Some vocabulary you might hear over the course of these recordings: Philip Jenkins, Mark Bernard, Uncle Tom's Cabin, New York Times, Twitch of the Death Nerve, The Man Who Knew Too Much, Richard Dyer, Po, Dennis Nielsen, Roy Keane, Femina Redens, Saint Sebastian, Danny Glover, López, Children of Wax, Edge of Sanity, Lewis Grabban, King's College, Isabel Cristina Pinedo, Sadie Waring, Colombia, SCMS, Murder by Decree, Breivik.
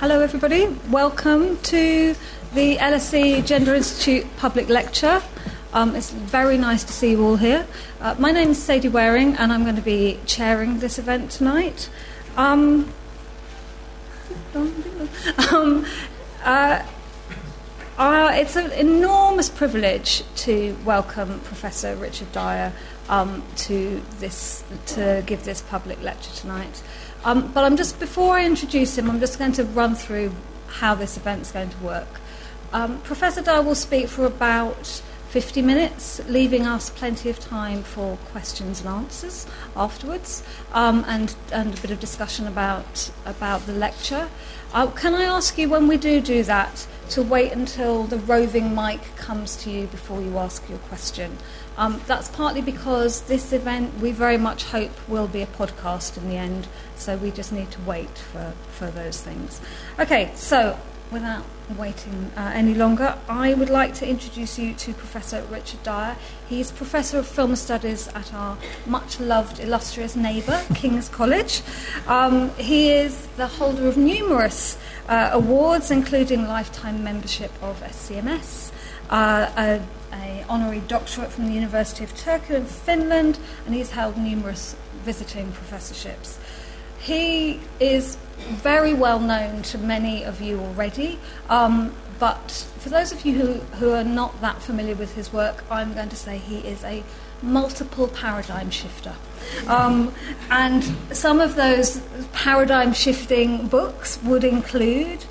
Hello everybody, welcome to the LSE Gender Institute public lecture. It's very nice to see you all here. My name is Sadie Waring and I'm going to be chairing this event tonight. It's an enormous privilege to welcome Professor Richard Dyer to give this public lecture tonight. But before I introduce him, I'm just going to run through how this event's going to work. Professor Dyer will speak for about 50 minutes, leaving us plenty of time for questions and answers afterwards, and a bit of discussion about the lecture. Can I ask you, when we do that, to wait until the roving mic comes to you before you ask your question? That's partly because this event, we very much hope, will be a podcast in the end, so we just need to wait for those things. Okay, so without waiting any longer, I would like to introduce you to Professor Richard Dyer. He's Professor of Film Studies at our much-loved, illustrious neighbour, King's College. He is the holder of numerous awards, including lifetime membership of SCMS, an honorary doctorate from the University of Turku in Finland, and he's held numerous visiting professorships. He is very well known to many of you already, but for those of you who are not that familiar with his work, I'm going to say he is a multiple paradigm shifter. And some of those paradigm shifting books would include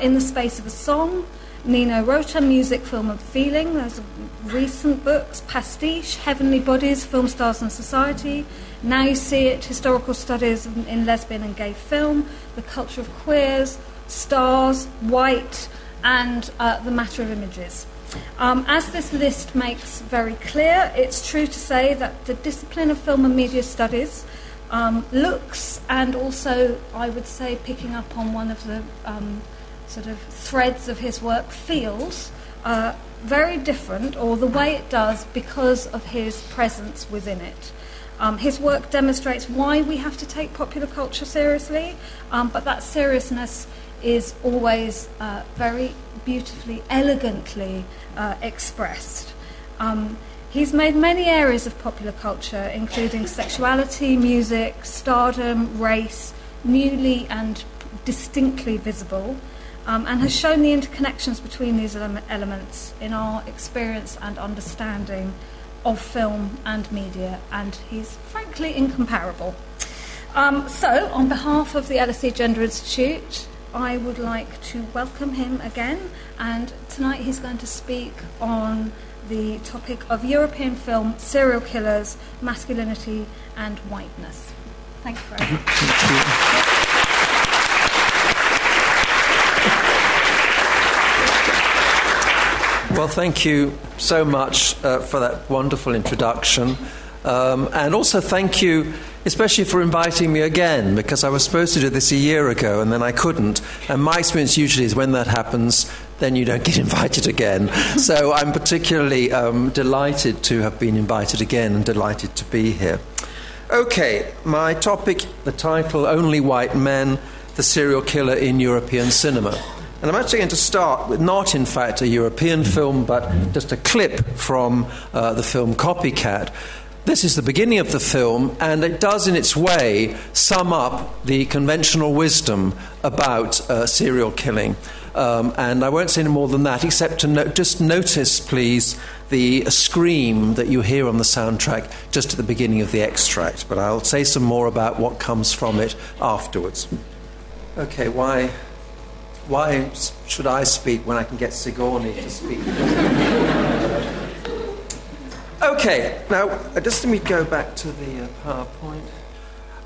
In the Space of a Song, Nino Rota, Music, Film and Feeling. Those are recent books. Pastiche, Heavenly Bodies, Film Stars and Society, Now You See It, Historical Studies in Lesbian and Gay Film, The Culture of Queers, Stars, White, and The Matter of Images. As this list makes very clear, it's true to say that the discipline of film and media studies looks, and also, I would say, picking up on one of the sort of threads of his work, feels very different, or the way it does, because of his presence within it. His work demonstrates why we have to take popular culture seriously, but that seriousness is always very beautifully, elegantly expressed. He's made many areas of popular culture, including sexuality, music, stardom, race, newly and distinctly visible, and has shown the interconnections between these elements in our experience and understanding of film and media, and he's frankly incomparable. So, on behalf of the LSE Gender Institute, I would like to welcome him again, and tonight he's going to speak on the topic of European film, serial killers, masculinity and whiteness. Thank you very much. Thank you. Well, thank you so much for that wonderful introduction. And also thank you especially for inviting me again, because I was supposed to do this a year ago and then I couldn't. And my experience usually is when that happens, then you don't get invited again. So I'm particularly delighted to have been invited again and delighted to be here. Okay, my topic, the title, Only White Men, the Serial Killer in European Cinema. And I'm actually going to start with not, in fact, a European film, but just a clip from the film Copycat. This is the beginning of the film, and it does, in its way, sum up the conventional wisdom about serial killing. And I won't say any more than that, except to just notice, please, the scream that you hear on the soundtrack just at the beginning of the extract. But I'll say some more about what comes from it afterwards. Okay, Why should I speak when I can get Sigourney to speak? Okay, now, just let me go back to the PowerPoint.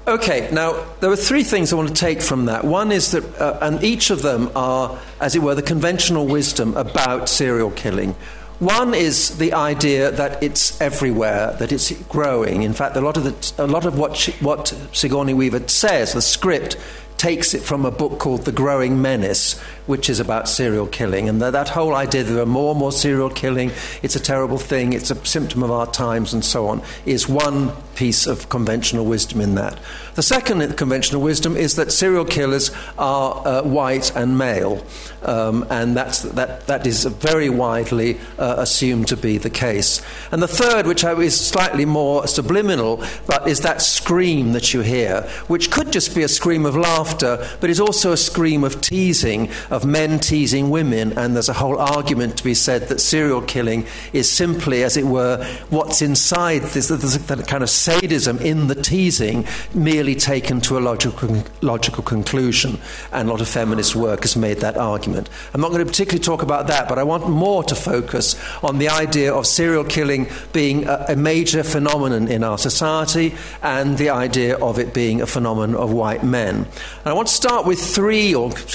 Okay, now, there were three things I want to take from that. One is that, and each of them are, as it were, the conventional wisdom about serial killing. One is the idea that it's everywhere, that it's growing. In fact, a lot of what Sigourney Weaver says, the script, takes it from a book called The Growing Menace, which is about serial killing. And that whole idea that there are more and more serial killing, it's a terrible thing, it's a symptom of our times and so on, is one piece of conventional wisdom in that. The second conventional wisdom is that serial killers are white and male, and that is very widely assumed to be the case. And the third, which is slightly more subliminal, but is that scream that you hear, which could just be a scream of laughter, but is also a scream of teasing, of men teasing women, and there's a whole argument to be said that serial killing is simply, as it were, what's inside this, that kind of sadism in the teasing, merely taken to a logical conclusion, and a lot of feminist work has made that argument. I'm not going to particularly talk about that, but I want more to focus on the idea of serial killing being a major phenomenon in our society, and the idea of it being a phenomenon of white men. And I want to start with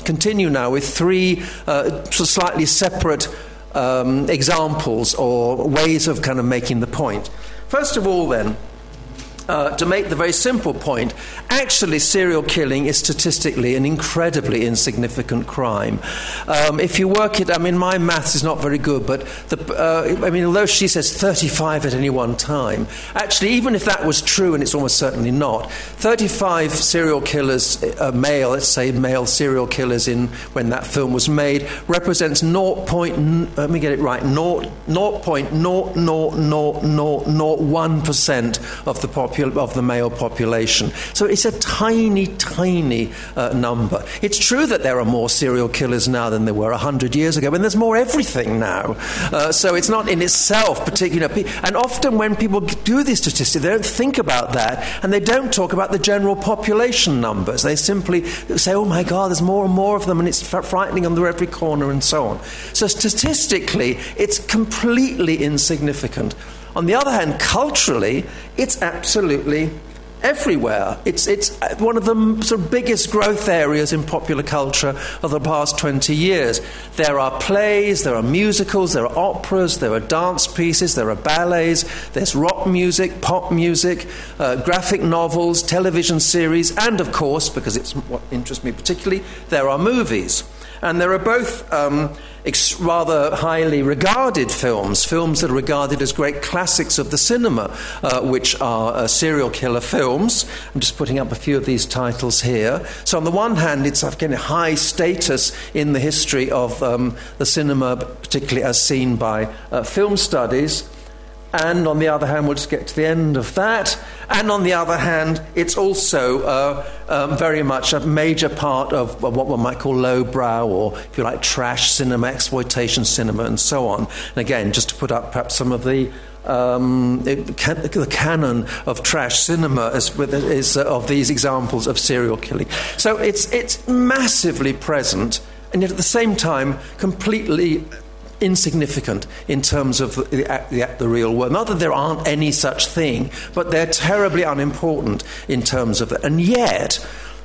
continue now with three slightly separate examples or ways of kind of making the point. First of all, then, to make the very simple point, actually serial killing is statistically an incredibly insignificant crime. If you work it, I mean, my maths is not very good, but although she says 35 at any one time, actually, even if that was true, and it's almost certainly not, 35 serial killers, male serial killers when that film was made, represents 0.0001% of the population. Of the male population. So it's a tiny, tiny number. It's true that there are more serial killers now than there were 100 years ago, and there's more everything now. So it's not in itself particular. And often when people do these statistics, they don't think about that, and they don't talk about the general population numbers. They simply say, oh my God, there's more and more of them, and it's frightening under every corner, and so on. So statistically, it's completely insignificant. On the other hand, culturally, it's absolutely everywhere. It's one of the sort of biggest growth areas in popular culture of the past 20 years. There are plays, there are musicals, there are operas, there are dance pieces, there are ballets, there's rock music, pop music, graphic novels, television series, and of course, because it's what interests me particularly, there are movies. And there are both rather highly regarded films that are regarded as great classics of the cinema, which are serial killer films. I'm just putting up a few of these titles here. So on the one hand, it's again a high status in the history of the cinema, particularly as seen by film studies. And on the other hand, we'll just get to the end of that. And on the other hand, it's also very much a major part of what one might call lowbrow or, if you like, trash cinema, exploitation cinema, and so on. And again, just to put up perhaps some of the canon of trash cinema is of these examples of serial killing. So it's massively present, and yet at the same time, completely insignificant in terms of the real world. Not that there aren't any such thing, but they're terribly unimportant in terms of that. And yet,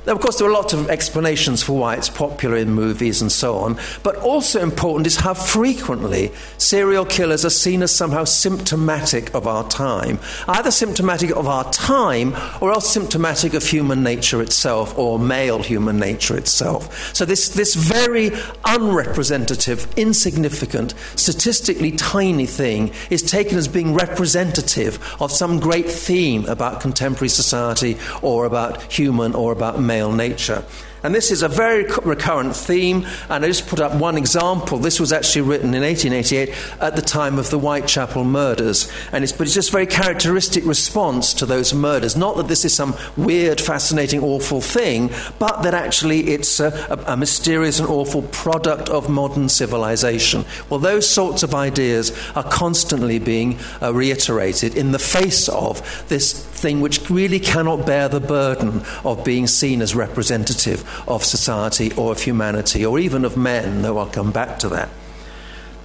of course, there are lots of explanations for why it's popular in movies and so on, but also important is how frequently serial killers are seen as somehow symptomatic of our time. Either symptomatic of our time or else symptomatic of human nature itself or male human nature itself. So this very unrepresentative, insignificant, statistically tiny thing is taken as being representative of some great theme about contemporary society or about human or about male nature. And this is a very recurrent theme, and I just put up one example. This was actually written in 1888 at the time of the Whitechapel murders, but it's just very characteristic response to those murders. Not that this is some weird, fascinating, awful thing, but that actually it's a mysterious and awful product of modern civilization. Well, those sorts of ideas are constantly being reiterated in the face of this thing which really cannot bear the burden of being seen as representative of society or of humanity or even of men, though I'll come back to that.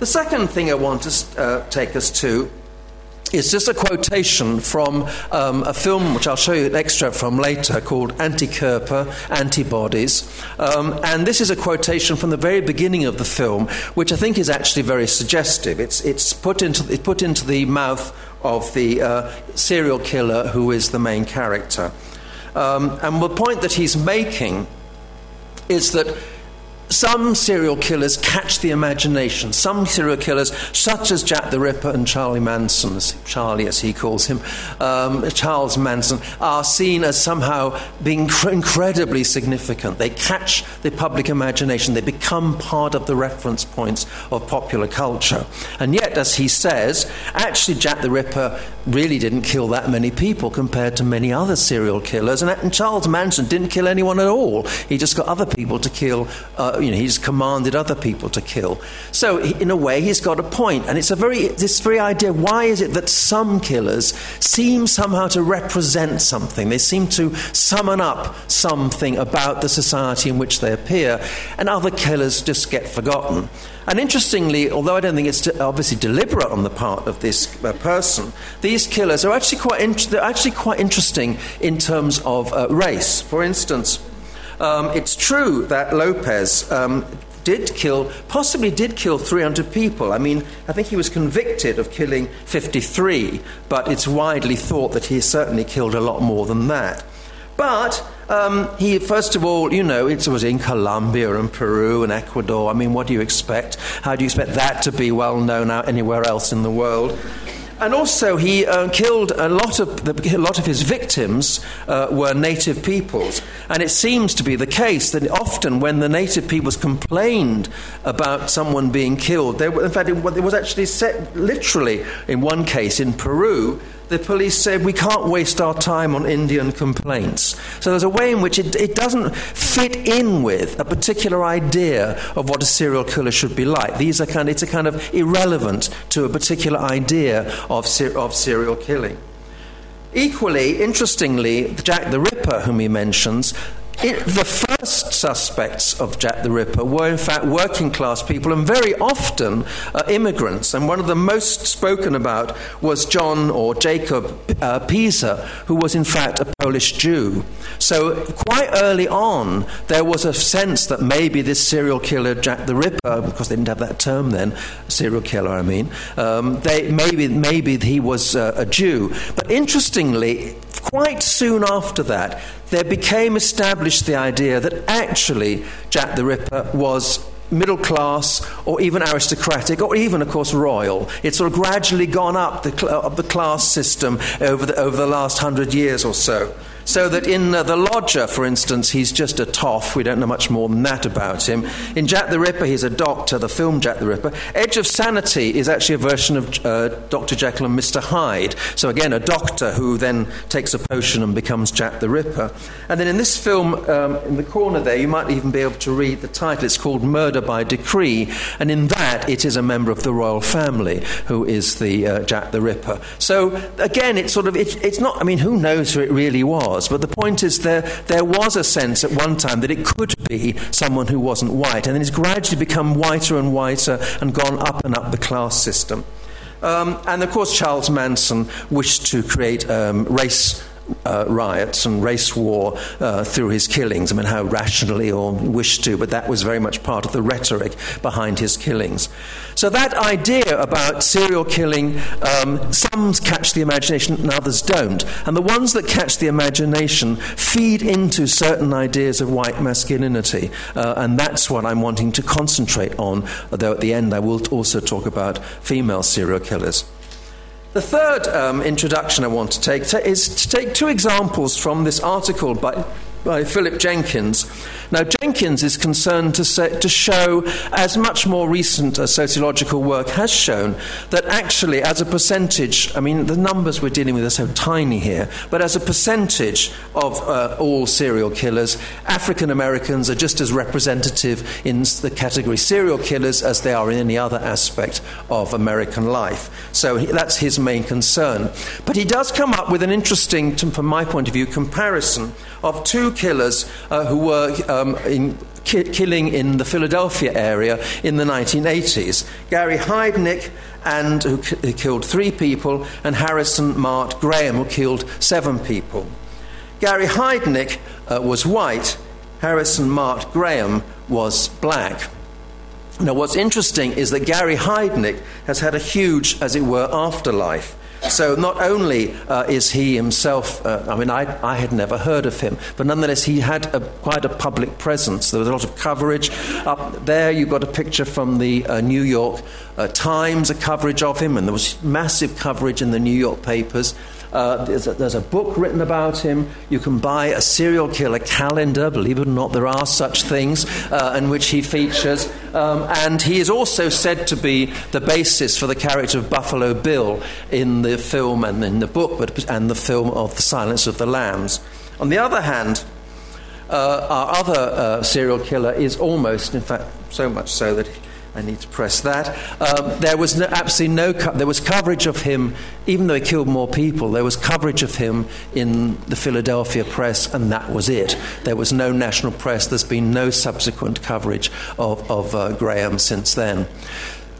The second thing I want to take us to is just a quotation from a film which I'll show you an extract from later called Antikörper, Antibodies. And this is a quotation from the very beginning of the film, which I think is actually very suggestive. It's put into the mouth of the serial killer who is the main character. And the point that he's making is that some serial killers catch the imagination. Some serial killers, such as Jack the Ripper and Charles Manson, are seen as somehow being incredibly significant. They catch the public imagination. They become part of the reference points of popular culture. And yet, as he says, actually Jack the Ripper really didn't kill that many people compared to many other serial killers. And Charles Manson didn't kill anyone at all. He just got other people to kill. He's commanded other people to kill. So, in a way, he's got a point. And it's this very idea, why is it that some killers seem somehow to represent something? They seem to summon up something about the society in which they appear, and other killers just get forgotten. And interestingly, although I don't think it's obviously deliberate on the part of this person, these killers are actually quite interesting in terms of race. For instance, it's true that López possibly did kill 300 people. I mean, I think he was convicted of killing 53, but it's widely thought that he certainly killed a lot more than that. But he, first of all, it was in Colombia and Peru and Ecuador. I mean, what do you expect? How do you expect that to be well known out anywhere else in the world? And also, he killed a lot of his victims were native peoples, and it seems to be the case that often when the native peoples complained about someone being killed, it was actually said literally in one case in Peru. The police said, we can't waste our time on Indian complaints. So there's a way in which it doesn't fit in with a particular idea of what a serial killer should be like. It's a kind of irrelevant to a particular idea of serial killing. Equally, interestingly, Jack the Ripper, whom he mentions, the first suspects of Jack the Ripper were, in fact, working-class people and very often immigrants. And one of the most spoken about was John or Jacob Pisa, who was, in fact, a Polish Jew. So quite early on, there was a sense that maybe this serial killer, Jack the Ripper, because they didn't have that term then, serial killer, I mean, maybe he was a Jew. But interestingly, quite soon after that, there became established the idea that actually Jack the Ripper was middle class or even aristocratic or even, of course, royal. It's sort of gradually gone up the class system over the last 100 years or so. So that in The Lodger, for instance, he's just a toff. We don't know much more than that about him. In Jack the Ripper, he's a doctor, the film Jack the Ripper. Edge of Sanity is actually a version of Dr. Jekyll and Mr. Hyde. So again, a doctor who then takes a potion and becomes Jack the Ripper. And then in this film, in the corner there, you might even be able to read the title. It's called Murder by Decree. And in that, it is a member of the royal family who is the Jack the Ripper. So again, it's not, I mean, who knows who it really was? But the point is there was a sense at one time that it could be someone who wasn't white, and then it's gradually become whiter and whiter and gone up and up the class system. And, of course, Charles Manson wished to create race riots and race war through his killings. I mean, how rationally or wished to, but that was very much part of the rhetoric behind his killings. So that idea about serial killing, some catch the imagination and others don't. And the ones that catch the imagination feed into certain ideas of white masculinity. And that's what I'm wanting to concentrate on, although at the end I will also talk about female serial killers. The third introduction I want to take is to take two examples from this article by Philip Jenkins. Now, Jenkins is concerned to show, as much more recent sociological work has shown, that actually, as a percentage, I mean, the numbers we're dealing with are so tiny here, but as a percentage of all serial killers, African Americans are just as representative in the category serial killers as they are in any other aspect of American life. So that's his main concern. But he does come up with an interesting, from my point of view, comparison of two killers who were killing in the Philadelphia area in the 1980s. Gary Heidnik, who killed 3 people, and Harrison Mart Graham, who killed 7 people. Gary Heidnik was white. Harrison Mart Graham was black. Now, what's interesting is that Gary Heidnik has had a huge, as it were, afterlife. So not only is he himself, I had never heard of him, but nonetheless he had quite a public presence. There was a lot of coverage. Up there you've got a picture from the New York Times, a coverage of him, and there was massive coverage in the New York papers. There's a book written about him. You can buy a serial killer calendar, believe it or not, there are such things, in which he features. And he is also said to be the basis for the character of Buffalo Bill in the film and in the book, and the film of The Silence of the Lambs. On the other hand, our other serial killer is almost, in fact, so much so that I need to press that. There was there was coverage of him, even though he killed more people. There was coverage of him in the Philadelphia press, and that was it. There was no national press. There's been no subsequent coverage of Graham since then.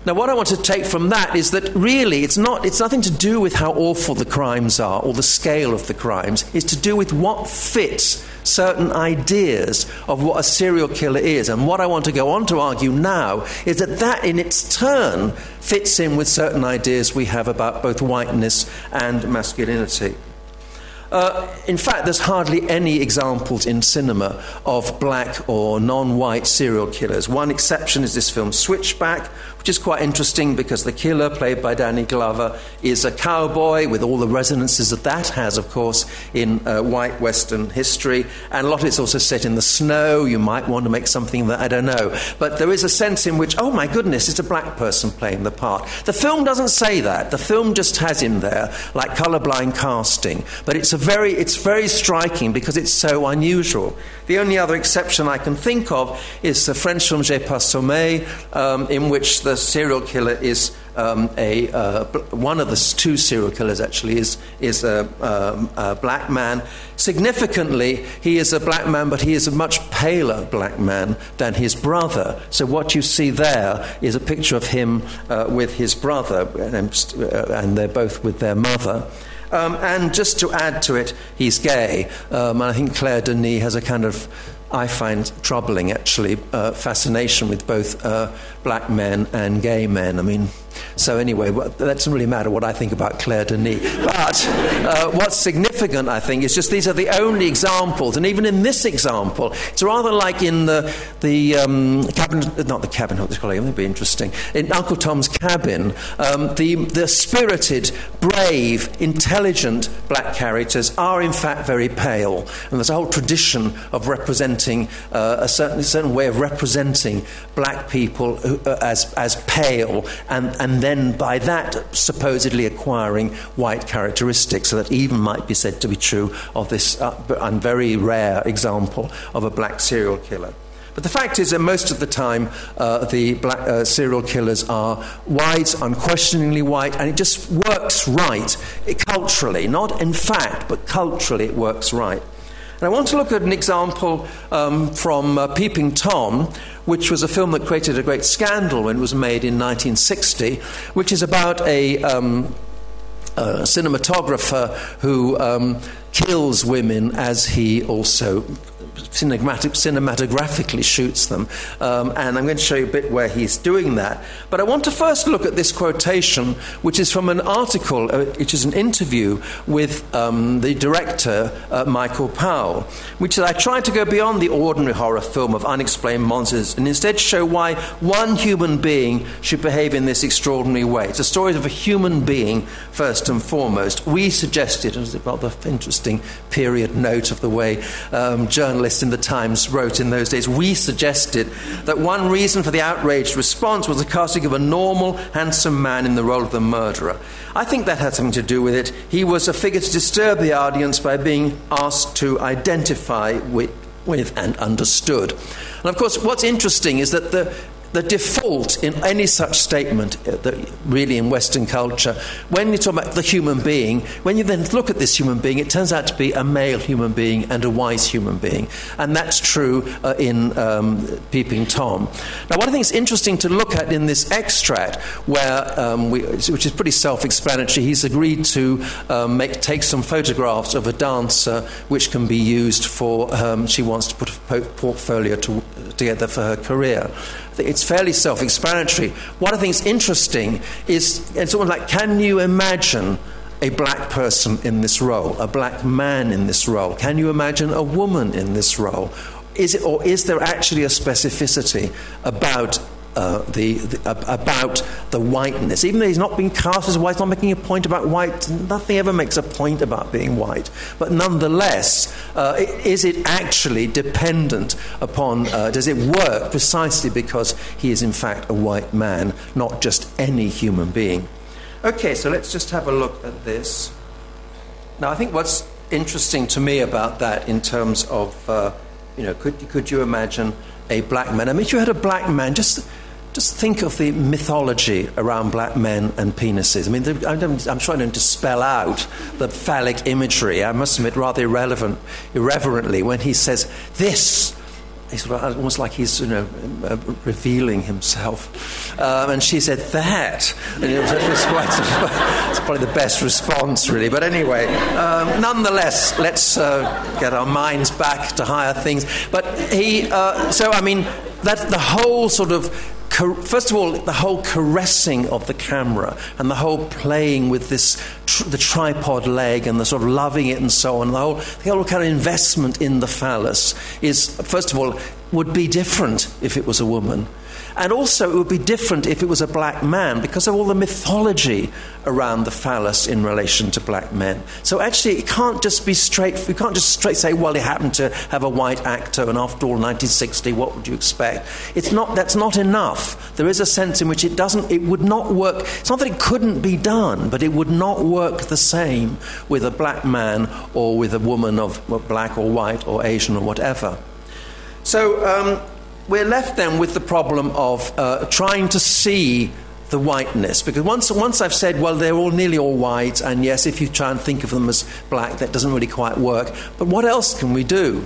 Now, what I want to take from that is that really it's nothing to do with how awful the crimes are or the scale of the crimes. It's to do with what fits certain ideas of what a serial killer is. And what I want to go on to argue now is that in its turn fits in with certain ideas we have about both whiteness and masculinity. In fact, there's hardly any examples in cinema of black or non-white serial killers. One exception is this film Switchback, which is quite interesting because the killer, played by Danny Glover, is a cowboy, with all the resonances that has, of course, in white Western history. And a lot of it's also set in the snow. You might want to make something that, I don't know. But there is a sense in which, oh my goodness, it's a black person playing the part. The film doesn't say that. The film just has him there, like colourblind casting. But it's very striking because it's so unusual. The only other exception I can think of is the French film J'ai pas sommeil, in which the serial killer is one of the two serial killers actually is a black man. Significantly, he is a black man, but he is a much paler black man than his brother. So what you see there is a picture of him with his brother, and they're both with their mother. And just to add to it, he's gay. And I think Claire Denis has a kind of, I find troubling actually, fascination with both black men and gay men. I mean, so anyway, that doesn't really matter what I think about Claire Denis. But what's significant, I think, is just these are the only examples. And even in this example, it's rather like in in Uncle Tom's Cabin, the spirited, brave, intelligent black characters are in fact very pale. And there's a whole tradition of representing, a certain way of representing black people as pale, and then by that supposedly acquiring white characteristics, so that even might be said to be true of this very rare example of a black serial killer. But the fact is that most of the time the black serial killers are white, unquestioningly white, and it just works right culturally, not in fact, but culturally it works right. And I want to look at an example from Peeping Tom, which was a film that created a great scandal when it was made in 1960, which is about a cinematographer who kills women as he also cinematographically shoots them. And I'm going to show you a bit where he's doing that. But I want to first look at this quotation, which is from an article, which is an interview with the director, Michael Powell, which said, "I tried to go beyond the ordinary horror film of unexplained monsters and instead show why one human being should behave in this extraordinary way. It's a story of a human being, first and foremost." We suggested, and it's a rather interesting period note of the way journalists in the Times wrote in those days, we suggested that one reason for the outraged response was the casting of a normal, handsome man in the role of the murderer. I think that had something to do with it. He was a figure to disturb the audience by being asked to identify with and understood. And of course, what's interesting is that the default in any such statement, really in Western culture, when you talk about the human being, when you then look at this human being, it turns out to be a male human being and a white human being. And that's true in Peeping Tom. Now, one of the things interesting to look at in this extract, where which is pretty self-explanatory, he's agreed to take some photographs of a dancer, which can be used for, she wants to put a portfolio together for her career. It's fairly self-explanatory. One of the things interesting is, it's almost like, can you imagine a black person in this role, a black man in this role? Can you imagine a woman in this role? Is it, or is there actually a specificity about about the whiteness? Even though he's not being cast as white, he's not making a point about white. Nothing ever makes a point about being white. But nonetheless, is it actually dependent upon? Does it work precisely because he is in fact a white man, not just any human being? Okay, so let's just have a look at this. Now, I think what's interesting to me about that, in terms of could you imagine a black man? I mean, if you had a black man, just think of the mythology around black men and penises. I mean, I'm trying to spell out the phallic imagery. I must admit, rather irreverently, when he says this, it's almost like he's revealing himself. And she said that. And it's probably the best response, really. But anyway, nonetheless, let's get our minds back to higher things. But that's the whole sort of, first of all, the whole caressing of the camera and the whole playing with this the tripod leg and the sort of loving it and so on, the whole kind of investment in the phallus is, first of all, would be different if it was a woman. And also it would be different if it was a black man because of all the mythology around the phallus in relation to black men. So actually it can't just be straight, say, well, it happened to have a white actor and after all 1960, what would you expect? That's not enough. There is a sense in which it would not work. It's not that it couldn't be done, but it would not work the same with a black man or with a woman of black or white or Asian or whatever. So we're left then with the problem of trying to see the whiteness, because once I've said, well, they're all nearly all white, and yes, if you try and think of them as black, that doesn't really quite work. But what else can we do?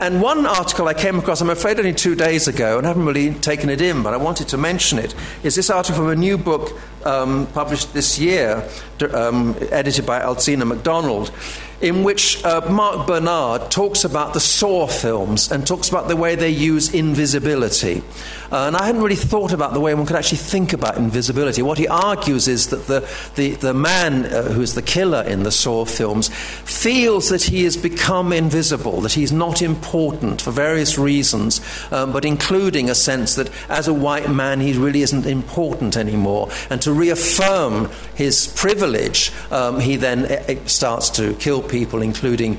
And one article I came across, I'm afraid only 2 days ago, and I haven't really taken it in, but I wanted to mention it, is this article from a new book published this year, edited by Alcina MacDonald, in which Mark Bernard talks about the Saw films and talks about the way they use invisibility. And I hadn't really thought about the way one could actually think about invisibility. What he argues is that the man who's the killer in the Saw films feels that he has become invisible, that he's not important. For various reasons, but including a sense that as a white man he really isn't important anymore, and to reaffirm his privilege he then starts to kill people, including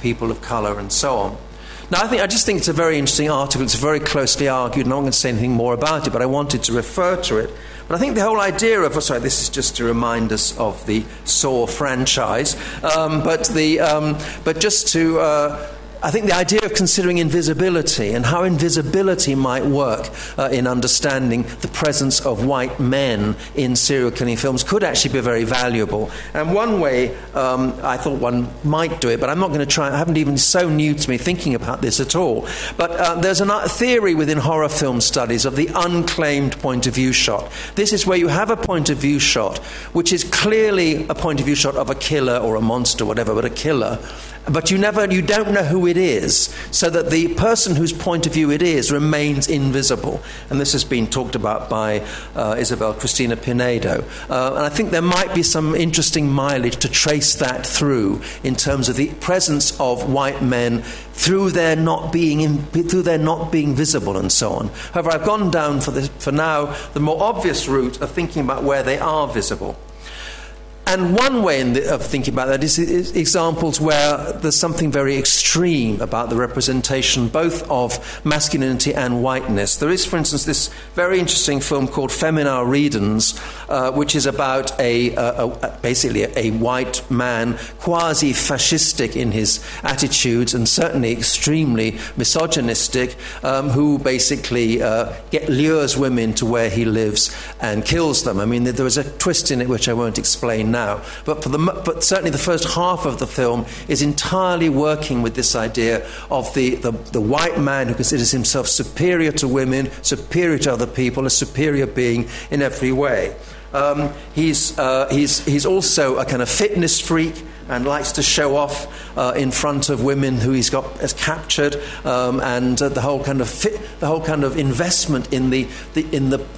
people of colour and so on. Now I just think it's a very interesting article. It's very closely argued, and I'm not going to say anything more about it, but I wanted to refer to it. But I think the whole idea of... Oh, sorry, this is just to remind us of the Saw franchise, but just to... I think the idea of considering invisibility and how invisibility might work in understanding the presence of white men in serial killing films could actually be very valuable. And one way I thought one might do it, but I'm not going to try, I haven't even so new to me thinking about this at all, but there's a theory within horror film studies of the unclaimed point of view shot. This is where you have a point of view shot which is clearly a point of view shot of a killer or a monster, whatever, but a killer, but you don't know who it is, so that the person whose point of view it is remains invisible. And this has been talked about by Isabel Cristina Pinedo. And I think there might be some interesting mileage to trace that through in terms of the presence of white men through their not being visible and so on. However, I've gone down for now the more obvious route of thinking about where they are visible. And one way of thinking about that is examples where there's something very extreme about the representation both of masculinity and whiteness. There is, for instance, this very interesting film called Femina Redens, which is about basically a white man, quasi-fascistic in his attitudes and certainly extremely misogynistic, who basically lures women to where he lives and kills them. I mean, there was a twist in it which I won't explain now, but certainly the first half of the film is entirely working with this idea of the white man who considers himself superior to women, superior to other people, a superior being in every way. He's also a kind of fitness freak and likes to show off in front of women who he's got as captured, and the whole kind of investment in the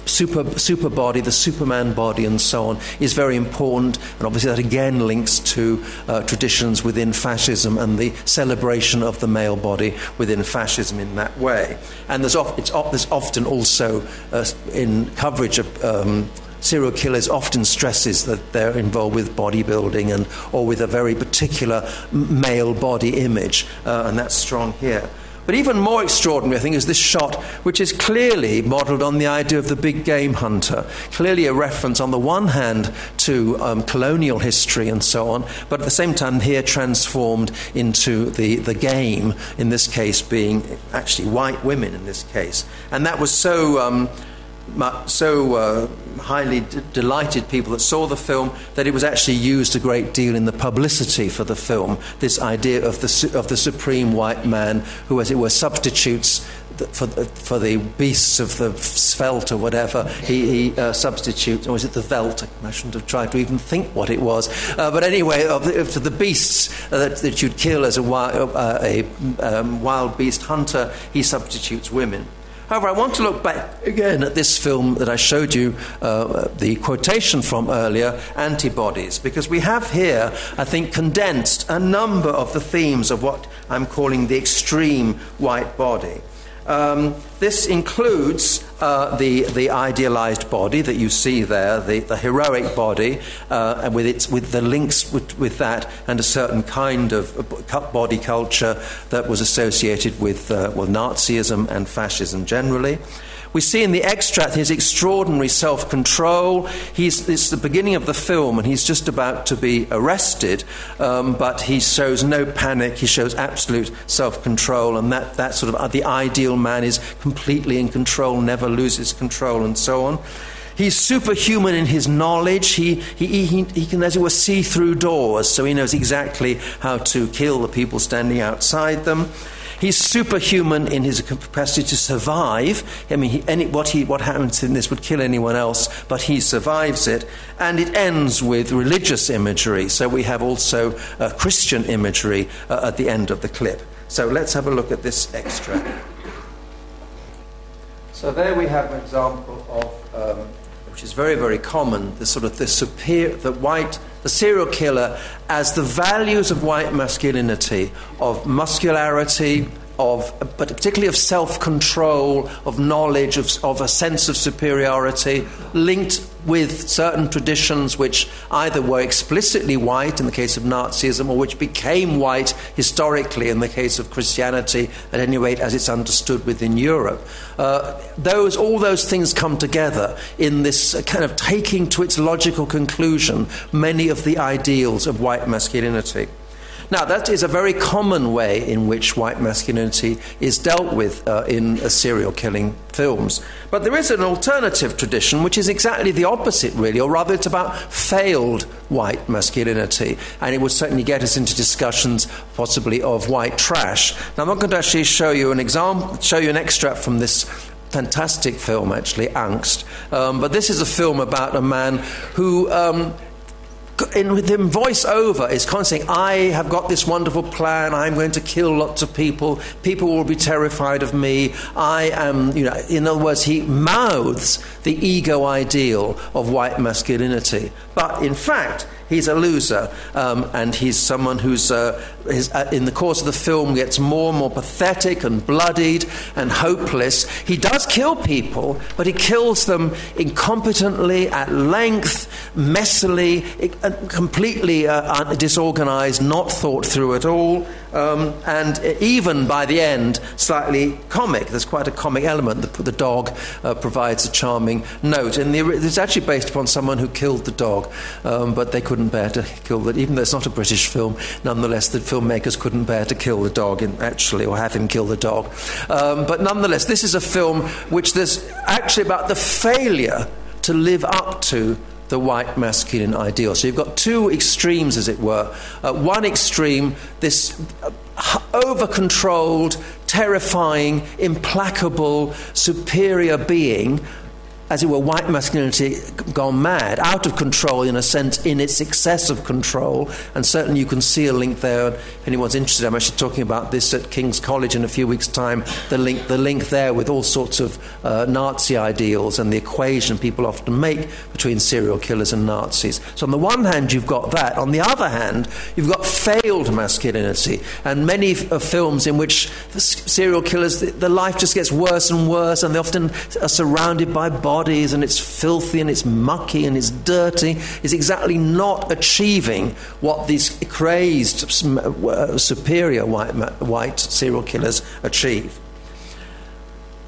super body, the Superman body, and so on, is very important. And obviously that again links to traditions within fascism and the celebration of the male body within fascism in that way. And there's often also in coverage of. Serial killers often stresses that they're involved with bodybuilding or with a very particular male body image, and that's strong here. But even more extraordinary, I think, is this shot, which is clearly modelled on the idea of the big game hunter. Clearly a reference, on the one hand, to colonial history and so on, but at the same time here transformed into the game, in this case being actually white women in this case. And that was so highly delighted people that saw the film that it was actually used a great deal in the publicity for the film, this idea of the supreme white man who, as it were, substitutes for the beasts of the veldt or whatever. He substitutes, or is it the veldt? I shouldn't have tried to even think what it was. But anyway, for the beasts that you'd kill as a wild beast hunter, he substitutes women. However, I want to look back again at this film that I showed you the quotation from earlier, Antibodies, because we have here, I think, condensed a number of the themes of what I'm calling the extreme white body. This includes the idealized body that you see there, the heroic body, and with the links with that and a certain kind of body culture that was associated with Nazism and fascism generally. We see in the extract his extraordinary self-control. It's the beginning of the film, and he's just about to be arrested, but he shows no panic. He shows absolute self-control, and that sort of the ideal man is completely in control, never loses control, and so on. He's superhuman in his knowledge. He can, as it were, see through doors, so he knows exactly how to kill the people standing outside them. He's superhuman in his capacity to survive. I mean, what happens in this would kill anyone else, but he survives it. And it ends with religious imagery. So we have also Christian imagery at the end of the clip. So let's have a look at this extract. So there we have an example of, which is very, very common, the sort of the superior, the serial killer as the values of white masculinity, of muscularity, but particularly of self-control, of knowledge, of a sense of superiority, linked with certain traditions which either were explicitly white in the case of Nazism or which became white historically in the case of Christianity, at any rate as it's understood within Europe. All those things come together in this kind of taking to its logical conclusion many of the ideals of white masculinity. Now, that is a very common way in which white masculinity is dealt with in serial killing films. But there is an alternative tradition, which is exactly the opposite, really, or rather it's about failed white masculinity. And it would certainly get us into discussions, possibly, of white trash. Now, I'm not going to actually show you an extract from this fantastic film, actually, Angst. But this is a film about a man who... with him voice over is constantly saying, I have got this wonderful plan, I'm going to kill lots of people will be terrified of me, I am, you know, in other words, he mouths the ego ideal of white masculinity. But in fact, he's a loser, and he's someone who's, in the course of the film, gets more and more pathetic and bloodied and hopeless. He does kill people, but he kills them incompetently, at length, messily, completely disorganized, not thought through at all, and even by the end, slightly comic. There's quite a comic element. The dog provides a charming note, and it's actually based upon someone who killed the dog, but they couldn't bear to kill that. Even though it's not a British film, nonetheless, the filmmakers couldn't bear to kill the dog, or have him kill the dog. But nonetheless, this is a film which there's actually about the failure to live up to the white masculine ideal. So you've got two extremes, as it were. One extreme, this over-controlled, terrifying, implacable, superior being, as it were, white masculinity gone mad, out of control in a sense, in its excess of control. And certainly you can see a link there. If anyone's interested, I'm actually talking about this at King's College in a few weeks' time, the link there with all sorts of Nazi ideals and the equation people often make between serial killers and Nazis. So on the one hand, you've got that. On the other hand, you've got failed masculinity and many films in which serial killers, the life just gets worse and worse, and they often are surrounded by bodies, and it's filthy and it's mucky and it's dirty. It's exactly not achieving what these crazed superior white serial killers achieve.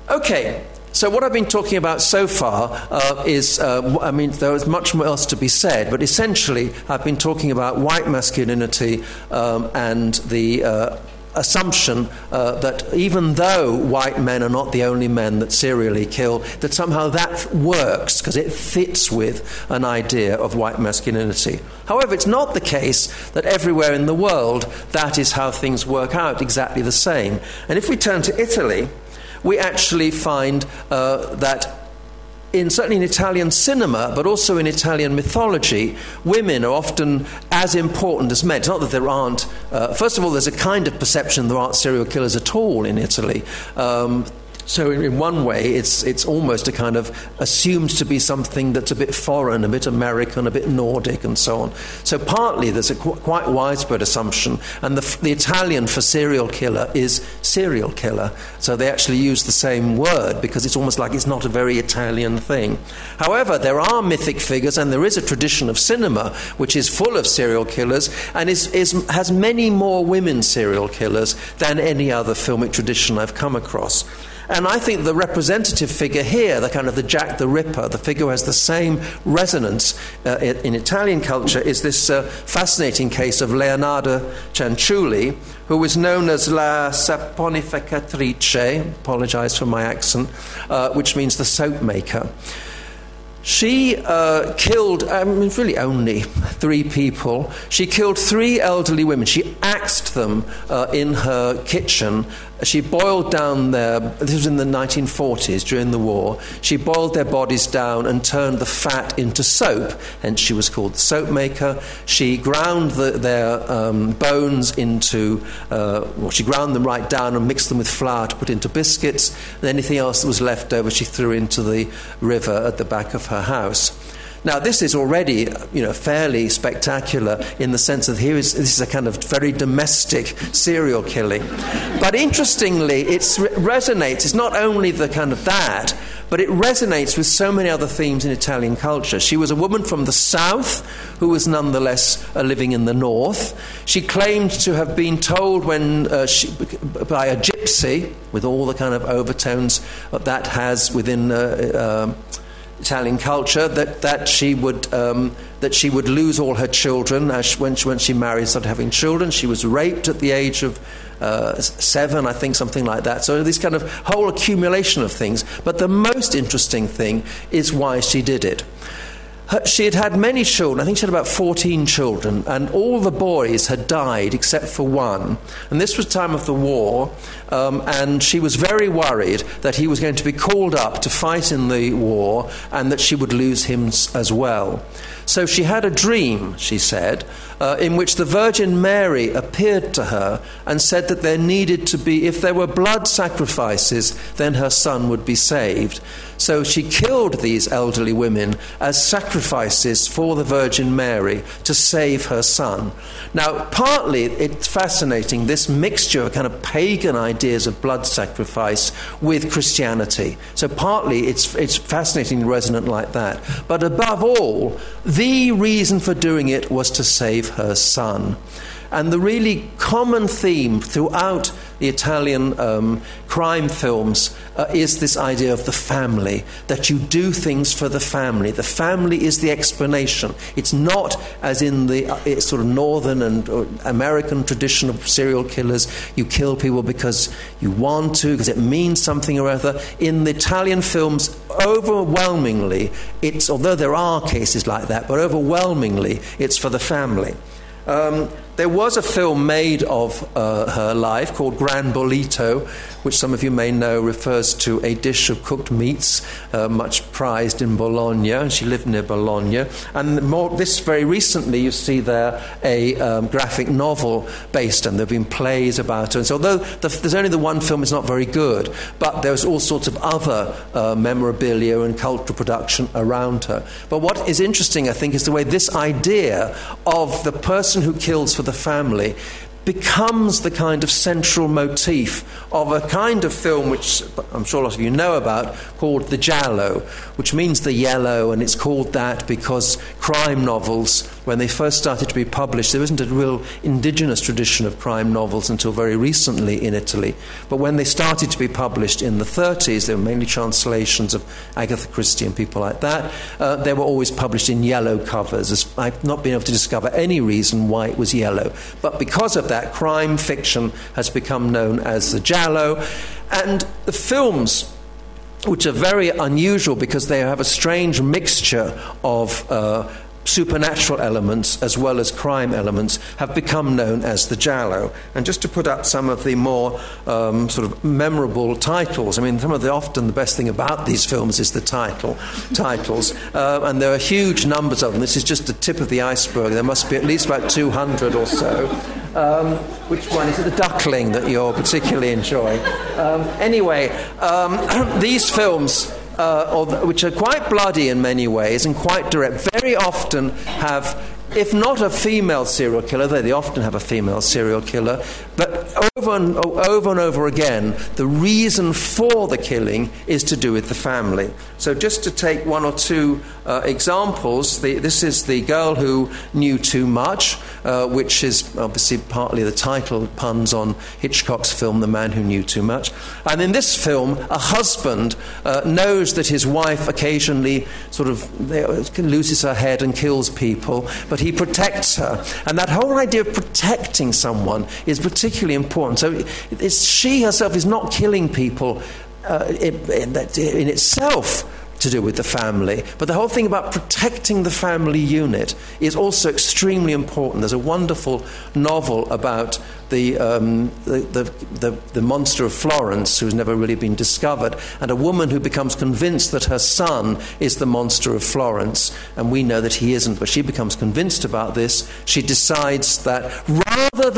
Okay, so what I've been talking about so far is, there is much more else to be said, but essentially I've been talking about white masculinity and the assumption that even though white men are not the only men that serially kill, that somehow that works because it fits with an idea of white masculinity. However, it's not the case that everywhere in the world that is how things work out exactly the same. And if we turn to Italy, we actually find that certainly in Italian cinema, but also in Italian mythology, women are often as important as men. It's not that there aren't. First of all, there's a kind of perception there aren't serial killers at all in Italy. So in one way, it's almost a kind of assumed to be something that's a bit foreign, a bit American, a bit Nordic, and so on. So partly there's a quite widespread assumption, and the Italian for serial killer is serial killer. So they actually use the same word because it's almost like it's not a very Italian thing. However, there are mythic figures, and there is a tradition of cinema which is full of serial killers and has many more women serial killers than any other filmic tradition I've come across. And I think the representative figure here, the kind of the Jack the Ripper, the figure who has the same resonance in Italian culture, is this fascinating case of Leonardo Cianciulli, who was known as La Saponificatrice, apologise for my accent, which means the soap maker. She killed, really only three people. She killed three elderly women. She axed them in her kitchen. She boiled down this was in the 1940s, during the war. She boiled their bodies down and turned the fat into soap, hence she was called the soap maker. She ground their bones into, she ground them right down and mixed them with flour to put into biscuits. And anything else that was left over, she threw into the river at the back of her house. Now, this is already, fairly spectacular in the sense that this is a kind of very domestic serial killing. But interestingly, it resonates. It's not only the kind of that, but it resonates with so many other themes in Italian culture. She was a woman from the south who was nonetheless living in the north. She claimed to have been told by a gypsy, with all the kind of overtones that has within Italian culture, that she would lose all her children when she married, started having children. She was raped at the age of 7, I think, something like that. So this kind of whole accumulation of things. But the most interesting thing is why she did it. She had had many children. I think she had about 14 children, and all the boys had died except for one. And this was time of the war, and she was very worried that he was going to be called up to fight in the war and that she would lose him as well. So she had a dream, she said, in which the Virgin Mary appeared to her and said that there needed to be, if there were blood sacrifices, then her son would be saved. So she killed these elderly women as sacrifices for the Virgin Mary to save her son. Now, partly it's fascinating, this mixture of kind of pagan ideas of blood sacrifice with Christianity. So partly it's fascinatingly resonant like that. But above all, the reason for doing it was to save her son. And the really common theme throughout the Italian crime films is this idea of the family, that you do things for the family. The family is the explanation. It's not as in the sort of northern and American tradition of serial killers, you kill people because you want to, because it means something or other. In the Italian films, overwhelmingly, although there are cases like that, but overwhelmingly it's for the family. There was a film made of her life called Gran Bolito, which some of you may know refers to a dish of cooked meats, much prized in Bologna, and she lived near Bologna. And this very recently, you see there a graphic novel based on. There have been plays about her. And so although there's only the one film, it's not very good, but there's all sorts of other memorabilia and cultural production around her. But what is interesting, I think, is the way this idea of the person who kills for the family becomes the kind of central motif of a kind of film which I'm sure a lot of you know about called the giallo, which means the yellow, and it's called that because crime novels, when they first started to be published, there isn't a real indigenous tradition of crime novels until very recently in Italy. But when they started to be published in the 30s, they were mainly translations of Agatha Christie and people like that. They were always published in yellow covers. I've not been able to discover any reason why it was yellow. But because of that, crime fiction has become known as the giallo. And the films, which are very unusual because they have a strange mixture of supernatural elements as well as crime elements, have become known as the giallo. And just to put up some of the more sort of memorable titles, I mean, often the best thing about these films is the titles. And there are huge numbers of them. This is just the tip of the iceberg. There must be at least about 200 or so. Which one? Is it The Duckling that you're particularly enjoying? These films, which are quite bloody in many ways and quite direct, very often have, if not a female serial killer, they often have a female serial killer, but over and over again, the reason for the killing is to do with the family. So just to take one or two examples, this is The Girl Who Knew Too Much, which is obviously partly the title puns on Hitchcock's film The Man Who Knew Too Much. And in this film, a husband knows that his wife occasionally sort of loses her head and kills people, but he protects her. And that whole idea of protecting someone is particularly important. So she herself is not killing people in itself to do with the family, but the whole thing about protecting the family unit is also extremely important. There's a wonderful novel about the Monster of Florence, who's never really been discovered, and a woman who becomes convinced that her son is the Monster of Florence, and we know that he isn't, but she becomes convinced about this. She decides that rather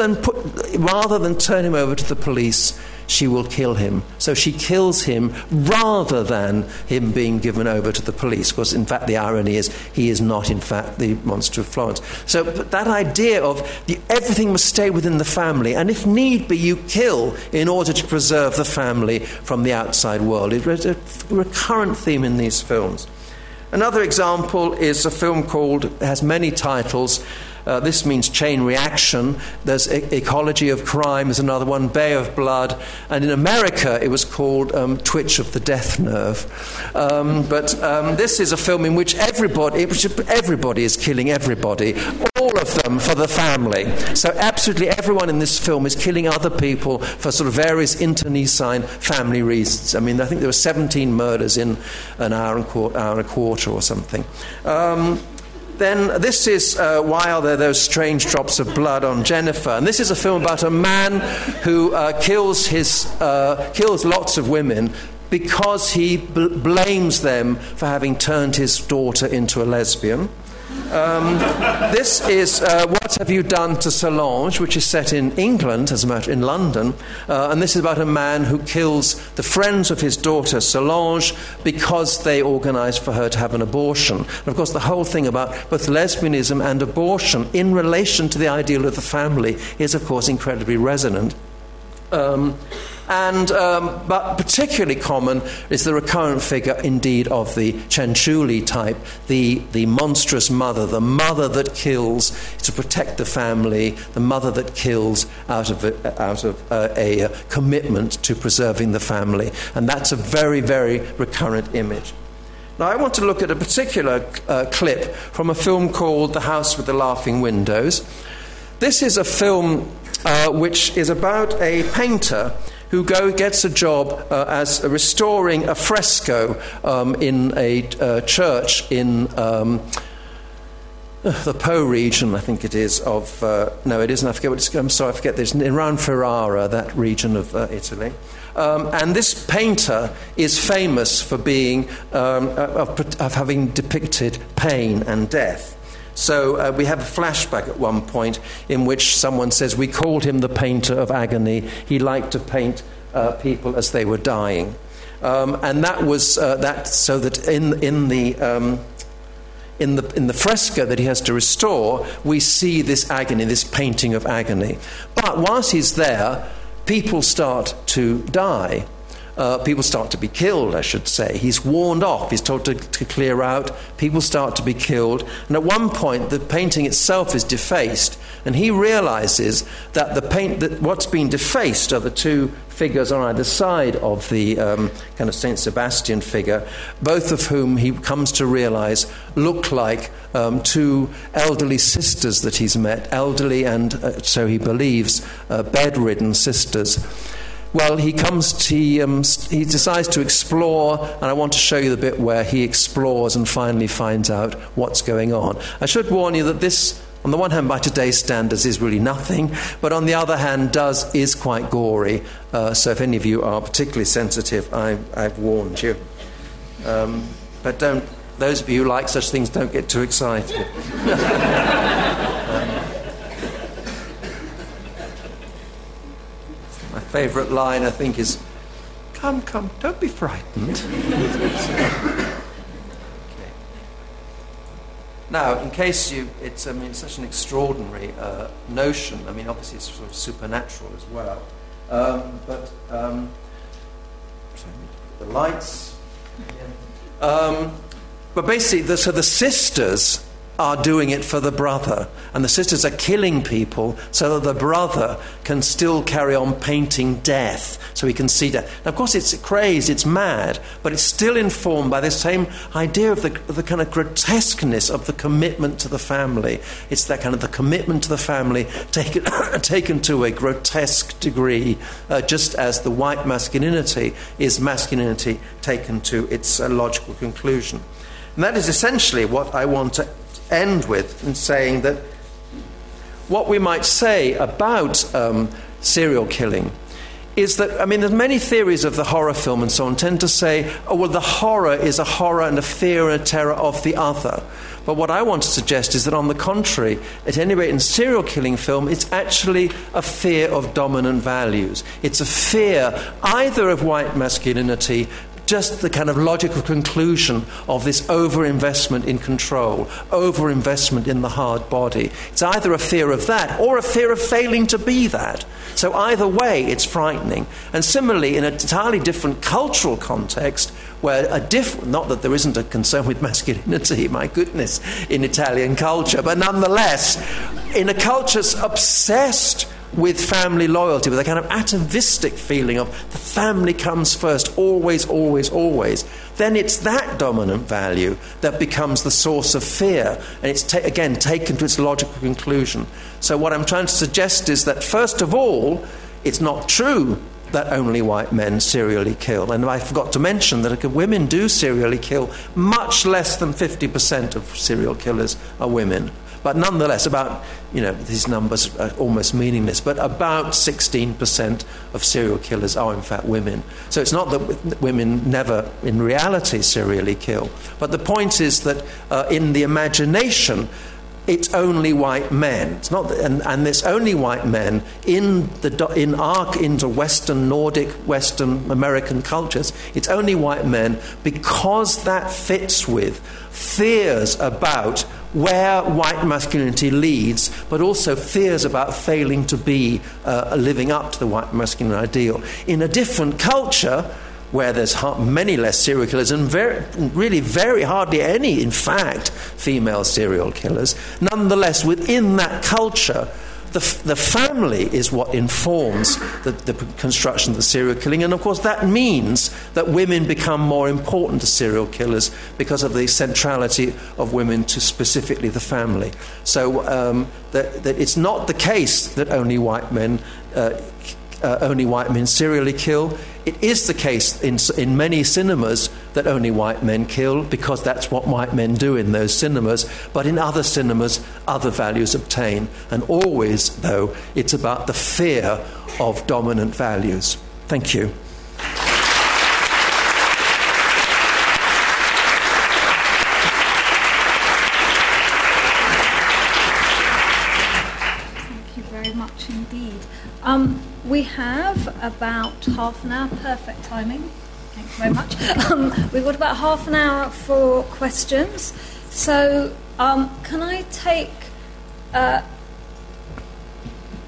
than turn him over to the police, she will kill him. So she kills him rather than him being given over to the police, because in fact the irony is he is not in fact the Monster of Florence. So that idea of everything must stay within the family, and if need be you kill in order to preserve the family from the outside world, is a recurrent theme in these films. Another example is a film called, has many titles, this means Chain Reaction. There's Ecology of Crime is another one, Bay of Blood, and in America it was called Twitch of the Death Nerve. But this is a film in which everybody is killing everybody, all of them for the family. So absolutely everyone in this film is killing other people for sort of various internecine family reasons. I mean, I think there were 17 murders in an hour and a quarter or something. Then this is While There Are Those Strange Drops of Blood on Jennifer. And this is a film about a man who kills lots of women because he blames them for having turned his daughter into a lesbian. This is What Have You Done to Solange, which is set in England, as a matter in London, and this is about a man who kills the friends of his daughter Solange because they organised for her to have an abortion. And of course the whole thing about both lesbianism and abortion in relation to the ideal of the family is of course incredibly resonant. But particularly common is the recurrent figure, indeed, of the Cianciulli type, the monstrous mother, the mother that kills to protect the family, the mother that kills out of a commitment to preserving the family. And that's a very, very recurrent image. Now, I want to look at a particular clip from a film called The House with the Laughing Windows. This is a film which is about a painter who gets a job as restoring a fresco in a church in the Po region, I think it is, of... no, it isn't, I forget what it's... I'm sorry, I forget this. Around Ferrara, that region of Italy. And this painter is famous for being... of having depicted pain and death. So we have a flashback at one point in which someone says, we called him the painter of agony. He liked to paint people as they were dying. And that was... that. So that in the... In the fresco that he has to restore, we see this agony, this painting of agony. But whilst he's there, people start to die. People start to be killed, I should say. He's warned off. He's told to clear out. People start to be killed. And at one point, the painting itself is defaced, and he realizes that that what's been defaced are the two figures on either side of the kind of Saint Sebastian figure, both of whom he comes to realize look like two elderly sisters that he's met, elderly and, so he believes, bedridden sisters. Well, he decides to explore, and I want to show you the bit where he explores and finally finds out what's going on. I should warn you that this, on the one hand, by today's standards, is really nothing, but on the other hand, is quite gory. So if any of you are particularly sensitive, I've warned you. But don't, those of you who like such things, don't get too excited. My favourite line, I think, is, "Come, come, don't be frightened." Okay. Now, in case it's I mean, it's such an extraordinary notion. I mean, obviously, it's sort of supernatural as well. The lights. Yeah. But basically, the sisters are doing it for the brother, and the sisters are killing people so that the brother can still carry on painting death, so he can see death. Now, of course, it's crazed, it's mad, but it's still informed by this same idea of the kind of grotesqueness of the commitment to the family. It's that kind of the commitment to the family taken to a grotesque degree, just as the white masculinity is masculinity taken to its logical conclusion. And that is essentially what I want to end with in saying that what we might say about serial killing is that, I mean, there's many theories of the horror film and so on tend to say, oh, well, the horror is a horror and a fear and a terror of the other. But what I want to suggest is that, on the contrary, at any rate in serial killing film, it's actually a fear of dominant values. It's a fear either of white masculinity, just the kind of logical conclusion of this overinvestment in control, overinvestment in the hard body. It's either a fear of that or a fear of failing to be that. So either way, it's frightening. And similarly, in an entirely different cultural context, where not that there isn't a concern with masculinity, my goodness, in Italian culture, but nonetheless, in a culture obsessed with family loyalty, with a kind of atavistic feeling of the family comes first, always, always, always, then it's that dominant value that becomes the source of fear, and it's, again, taken to its logical conclusion. So what I'm trying to suggest is that, first of all, it's not true that only white men serially kill. And I forgot to mention that women do serially kill. Much less than 50% of serial killers are women. But nonetheless, these numbers are almost meaningless, but about 16% of serial killers are in fact women. So it's not that women never in reality serially kill. But the point is that in the imagination, it's only white men. It's not, and it's only white men into Western, Nordic, Western American cultures. It's only white men because that fits with fears about where white masculinity leads, but also fears about failing to be living up to the white masculine ideal. In a different culture, where there's many less serial killers and really hardly any, in fact, female serial killers. Nonetheless, within that culture, the family is what informs the construction of the serial killing. And, of course, that means that women become more important to serial killers because of the centrality of women to specifically the family. So that it's not the case that only white men serially kill. It is the case in many cinemas that only white men kill, because that's what white men do in those cinemas. But in other cinemas, other values obtain. And always, though, it's about the fear of dominant values. Thank you. We have about half an hour. Perfect timing. Thank you very much. We've got about half an hour for questions. So can I take...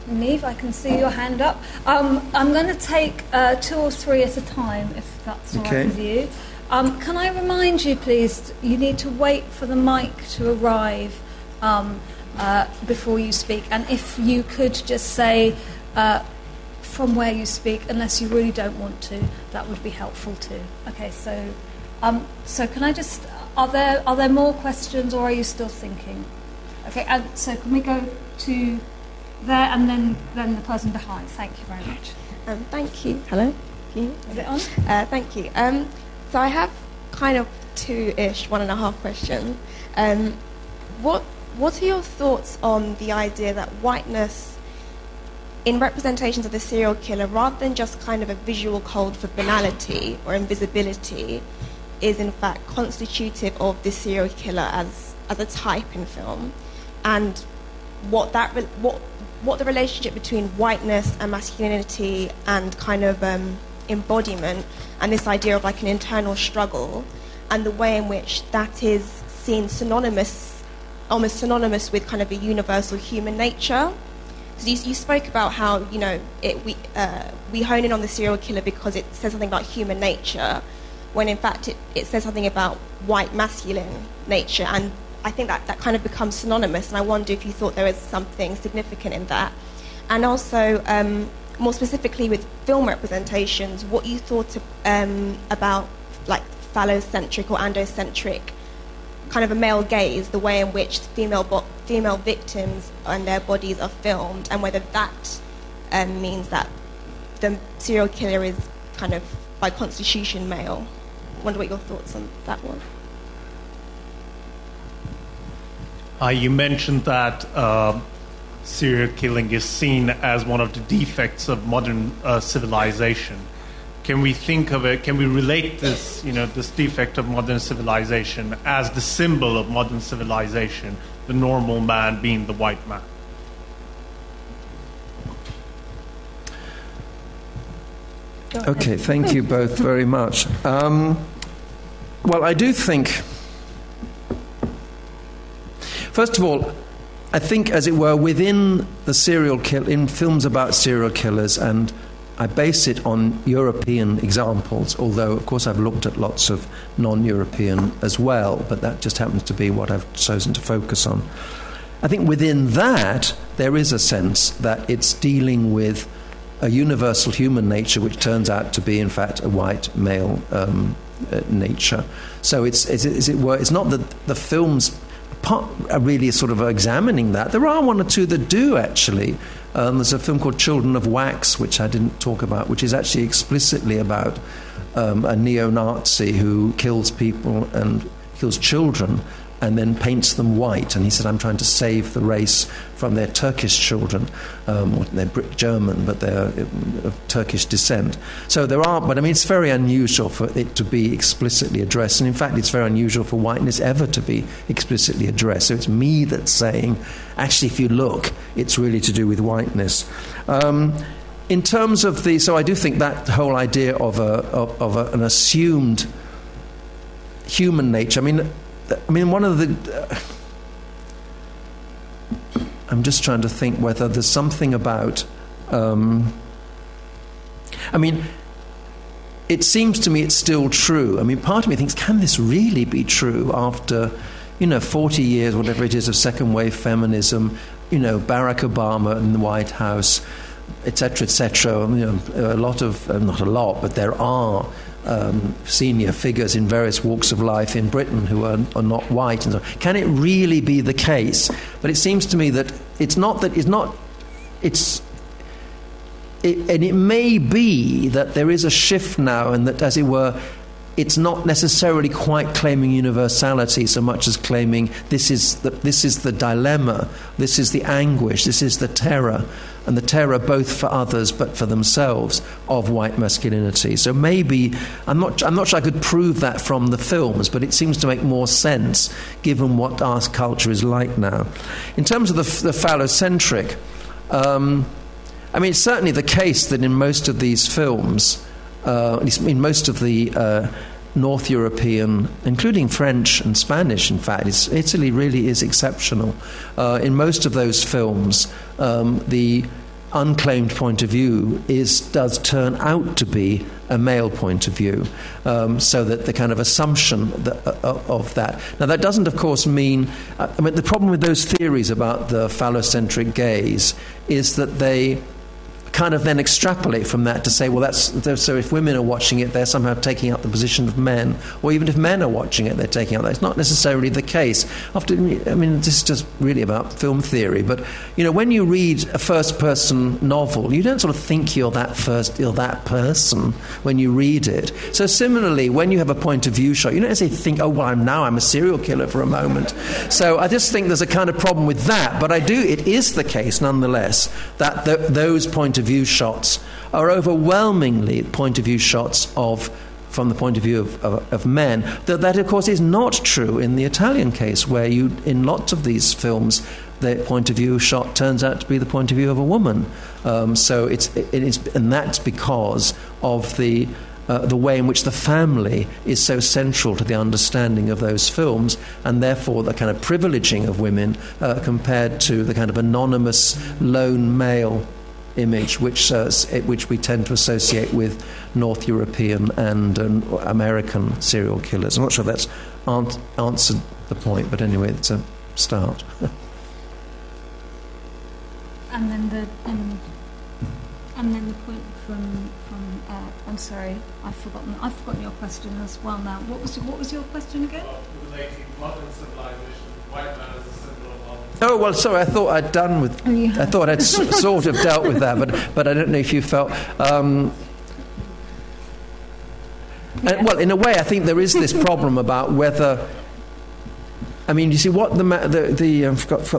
Neve, I can see your hand up. I'm going to take two or three at a time, if that's all right with you. Can I remind you, please, you need to wait for the mic to arrive before you speak. And if you could just say... from where you speak, unless you really don't want to, that would be helpful too. Okay, so, can I just? Are there more questions, or are you still thinking? Okay, and so can we go to there, and then the person behind? Thank you very much. Thank you. Hello. Is it on? Thank you. So I have kind of two-ish, 1.5 questions. What are your thoughts on the idea that whiteness in representations of the serial killer, rather than just kind of a visual code for banality or invisibility, is in fact constitutive of the serial killer as a type in film, and what the relationship between whiteness and masculinity and kind of embodiment, and this idea of like an internal struggle, and the way in which that is seen almost synonymous with kind of a universal human nature. Because you spoke about how, you know, we hone in on the serial killer because it says something about human nature, when in fact it says something about white masculine nature. And I think that kind of becomes synonymous, and I wonder if you thought there was something significant in that. And also, more specifically with film representations, what you thought about, like, phallocentric or androcentric, kind of a male gaze, the way in which female victims and their bodies are filmed, and whether that means that the serial killer is kind of by constitution male. I wonder what your thoughts on that were. You mentioned that serial killing is seen as one of the defects of modern civilization. Can we think of it? Can we relate this, you know, this defect of modern civilization as the symbol of modern civilization? The normal man being the white man. Okay, thank you both very much. Well, I do think, first of all, I think, as it were, within the serial kill, in films about serial killers, and I base it on European examples, although, of course, I've looked at lots of non-European as well, but that just happens to be what I've chosen to focus on. I think within that, there is a sense that it's dealing with a universal human nature, which turns out to be, in fact, a white male nature. So it's not that the films are really sort of examining that. There are one or two that do, actually. There's a film called Children of Wax, which I didn't talk about, which is actually explicitly about a neo-Nazi who kills people and kills children and then paints them white. And he said, I'm trying to save the race from their Turkish children. They're German, but they're of Turkish descent. So there are, but I mean, it's very unusual for it to be explicitly addressed. And in fact, it's very unusual for whiteness ever to be explicitly addressed. So it's me that's saying, actually, if you look, it's really to do with whiteness. In terms of the, so I do think that whole idea of an assumed human nature, I mean, one of the... I'm just trying to think whether there's something about... it seems to me it's still true. I mean, part of me thinks, can this really be true after, 40 years, whatever it is, of second-wave feminism, Barack Obama in the White House, etc., etc., but there are... senior figures in various walks of life in Britain who are not white, and so on. Can it really be the case? But it seems to me that it may be that there is a shift now, and that, as it were, it's not necessarily quite claiming universality so much as claiming this is the dilemma, this is the anguish, this is the terror, and the terror both for others but for themselves of white masculinity. So maybe I'm not sure I could prove that from the films, but it seems to make more sense given what our culture is like now. In terms of the phallocentric, I mean, it's certainly the case that in most of these films, at least in most of the North European, including French and Spanish, in fact, Italy really is exceptional. In most of those films, the unclaimed point of view does turn out to be a male point of view, so that the kind of assumption of that. Now, that doesn't, of course, mean... I mean, the problem with those theories about the phallocentric gaze is that they... kind of then extrapolate from that to say, well, that's so if women are watching it, they're somehow taking up the position of men, or even if men are watching it, they're taking up that. It's not necessarily the case. I mean, this is just really about film theory, but you know, when you read a first-person novel, you don't sort of think you're that person when you read it. So similarly, when you have a point of view shot, you don't necessarily think, oh, well, I'm a serial killer for a moment. So I just think there's a kind of problem with that, but it is the case nonetheless that those point of view shots are overwhelmingly point of view shots from the point of view of men. That of course is not true in the Italian case, where in lots of these films the point of view shot turns out to be the point of view of a woman. So it is, and that's because of the way in which the family is so central to the understanding of those films, and therefore the kind of privileging of women compared to the kind of anonymous lone male image which we tend to associate with North European and American serial killers. I'm not sure if that's answered the point, but anyway, it's a start. And then the point from I'm sorry, I've forgotten your question as well now. What was your question again? Relating modern civilization, white man as a symbol of modern. Oh, well, sorry, I thought I'd sort of dealt with that, but I don't know if you felt... And, well, in a way, I think there is this problem about whether... I mean, you see, what I forgot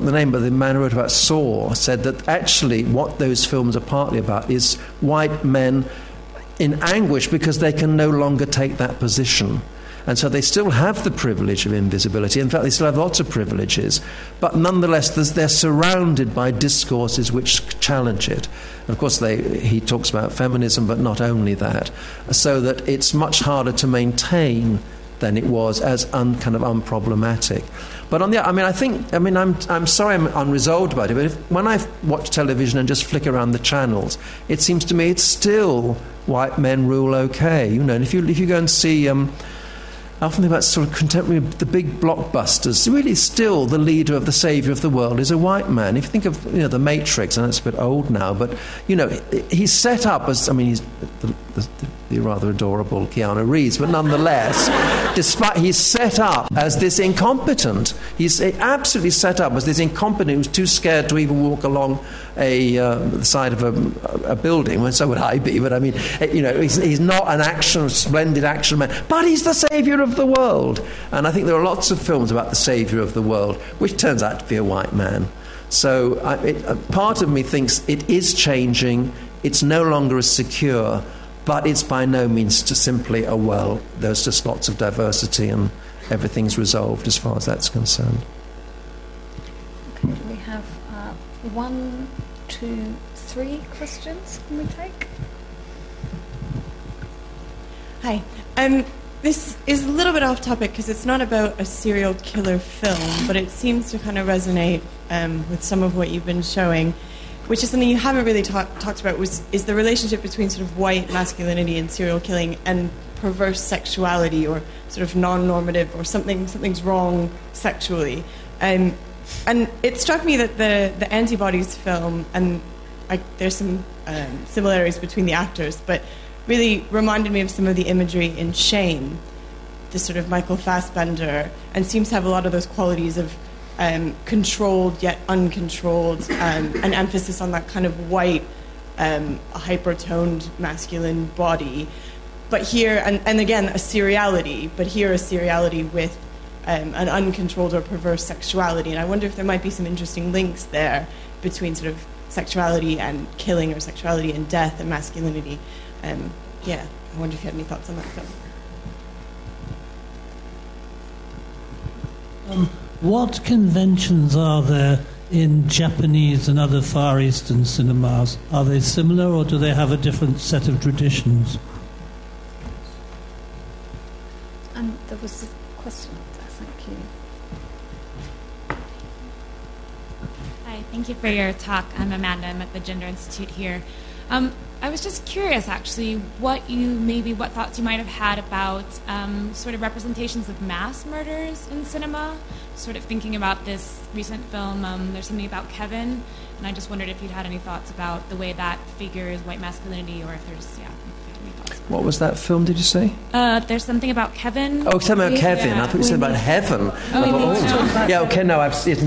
the name, but the man who wrote about Saw said that actually what those films are partly about is white men in anguish because they can no longer take that position. And so they still have the privilege of invisibility. In fact, they still have lots of privileges. But nonetheless, they're surrounded by discourses which challenge it. And of course, he talks about feminism, but not only that. So that it's much harder to maintain than it was as kind of unproblematic. But I'm sorry I'm unresolved about it, but when I watch television and just flick around the channels, it seems to me it's still white men rule okay. You know, and if you go and see... I often think about sort of contemporary, the big blockbusters. Really, still, the leader of the saviour of the world is a white man. If you think of The Matrix, and it's a bit old now, but he's set up as. I mean, he's the rather adorable Keanu Reeves, but nonetheless, despite he's set up as this incompetent. He's absolutely set up as this incompetent who's too scared to even walk along the side of a building. Well, so would I be, but I mean, he's not splendid action man, but he's the saviour of the world. And I think there are lots of films about the saviour of the world, which turns out to be a white man. So part of me thinks it is changing, it's no longer as secure, but it's by no means simply, there's just lots of diversity and everything's resolved as far as that's concerned. Okay, do we have 1, 2, 3 questions can we take? Hi. This is a little bit off topic because it's not about a serial killer film, but it seems to kind of resonate with some of what you've been showing, which is something you haven't really talked about, is the relationship between sort of white masculinity and serial killing and perverse sexuality, or sort of non-normative, or something's wrong sexually. And it struck me that the Antibodies film, and there's some similarities between the actors, but really reminded me of some of the imagery in Shame, the sort of Michael Fassbender, and seems to have a lot of those qualities of controlled yet uncontrolled, an emphasis on that kind of white, hyper-toned masculine body. But here, and again, a seriality, but here a seriality with an uncontrolled or perverse sexuality. And I wonder if there might be some interesting links there between sort of sexuality and killing, or sexuality and death and masculinity. Yeah, I wonder if you had any thoughts on that film. What conventions are there in Japanese and other Far Eastern cinemas? Are they similar, or do they have a different set of traditions? And there was a question there, thank you. Hi, thank you for your talk. I'm Amanda, I'm at the Gender Institute here. I was just curious, actually, what thoughts you might have had about sort of representations of mass murders in cinema, sort of thinking about this recent film, There's Something About Kevin, and I just wondered if you'd had any thoughts about the way that figures white masculinity, or if there's, yeah. What was that film, did you say? There's Something About Kevin. Oh, Something About Kevin. Yeah. I thought you said about heaven. Oh. Yeah, okay, no, I've seen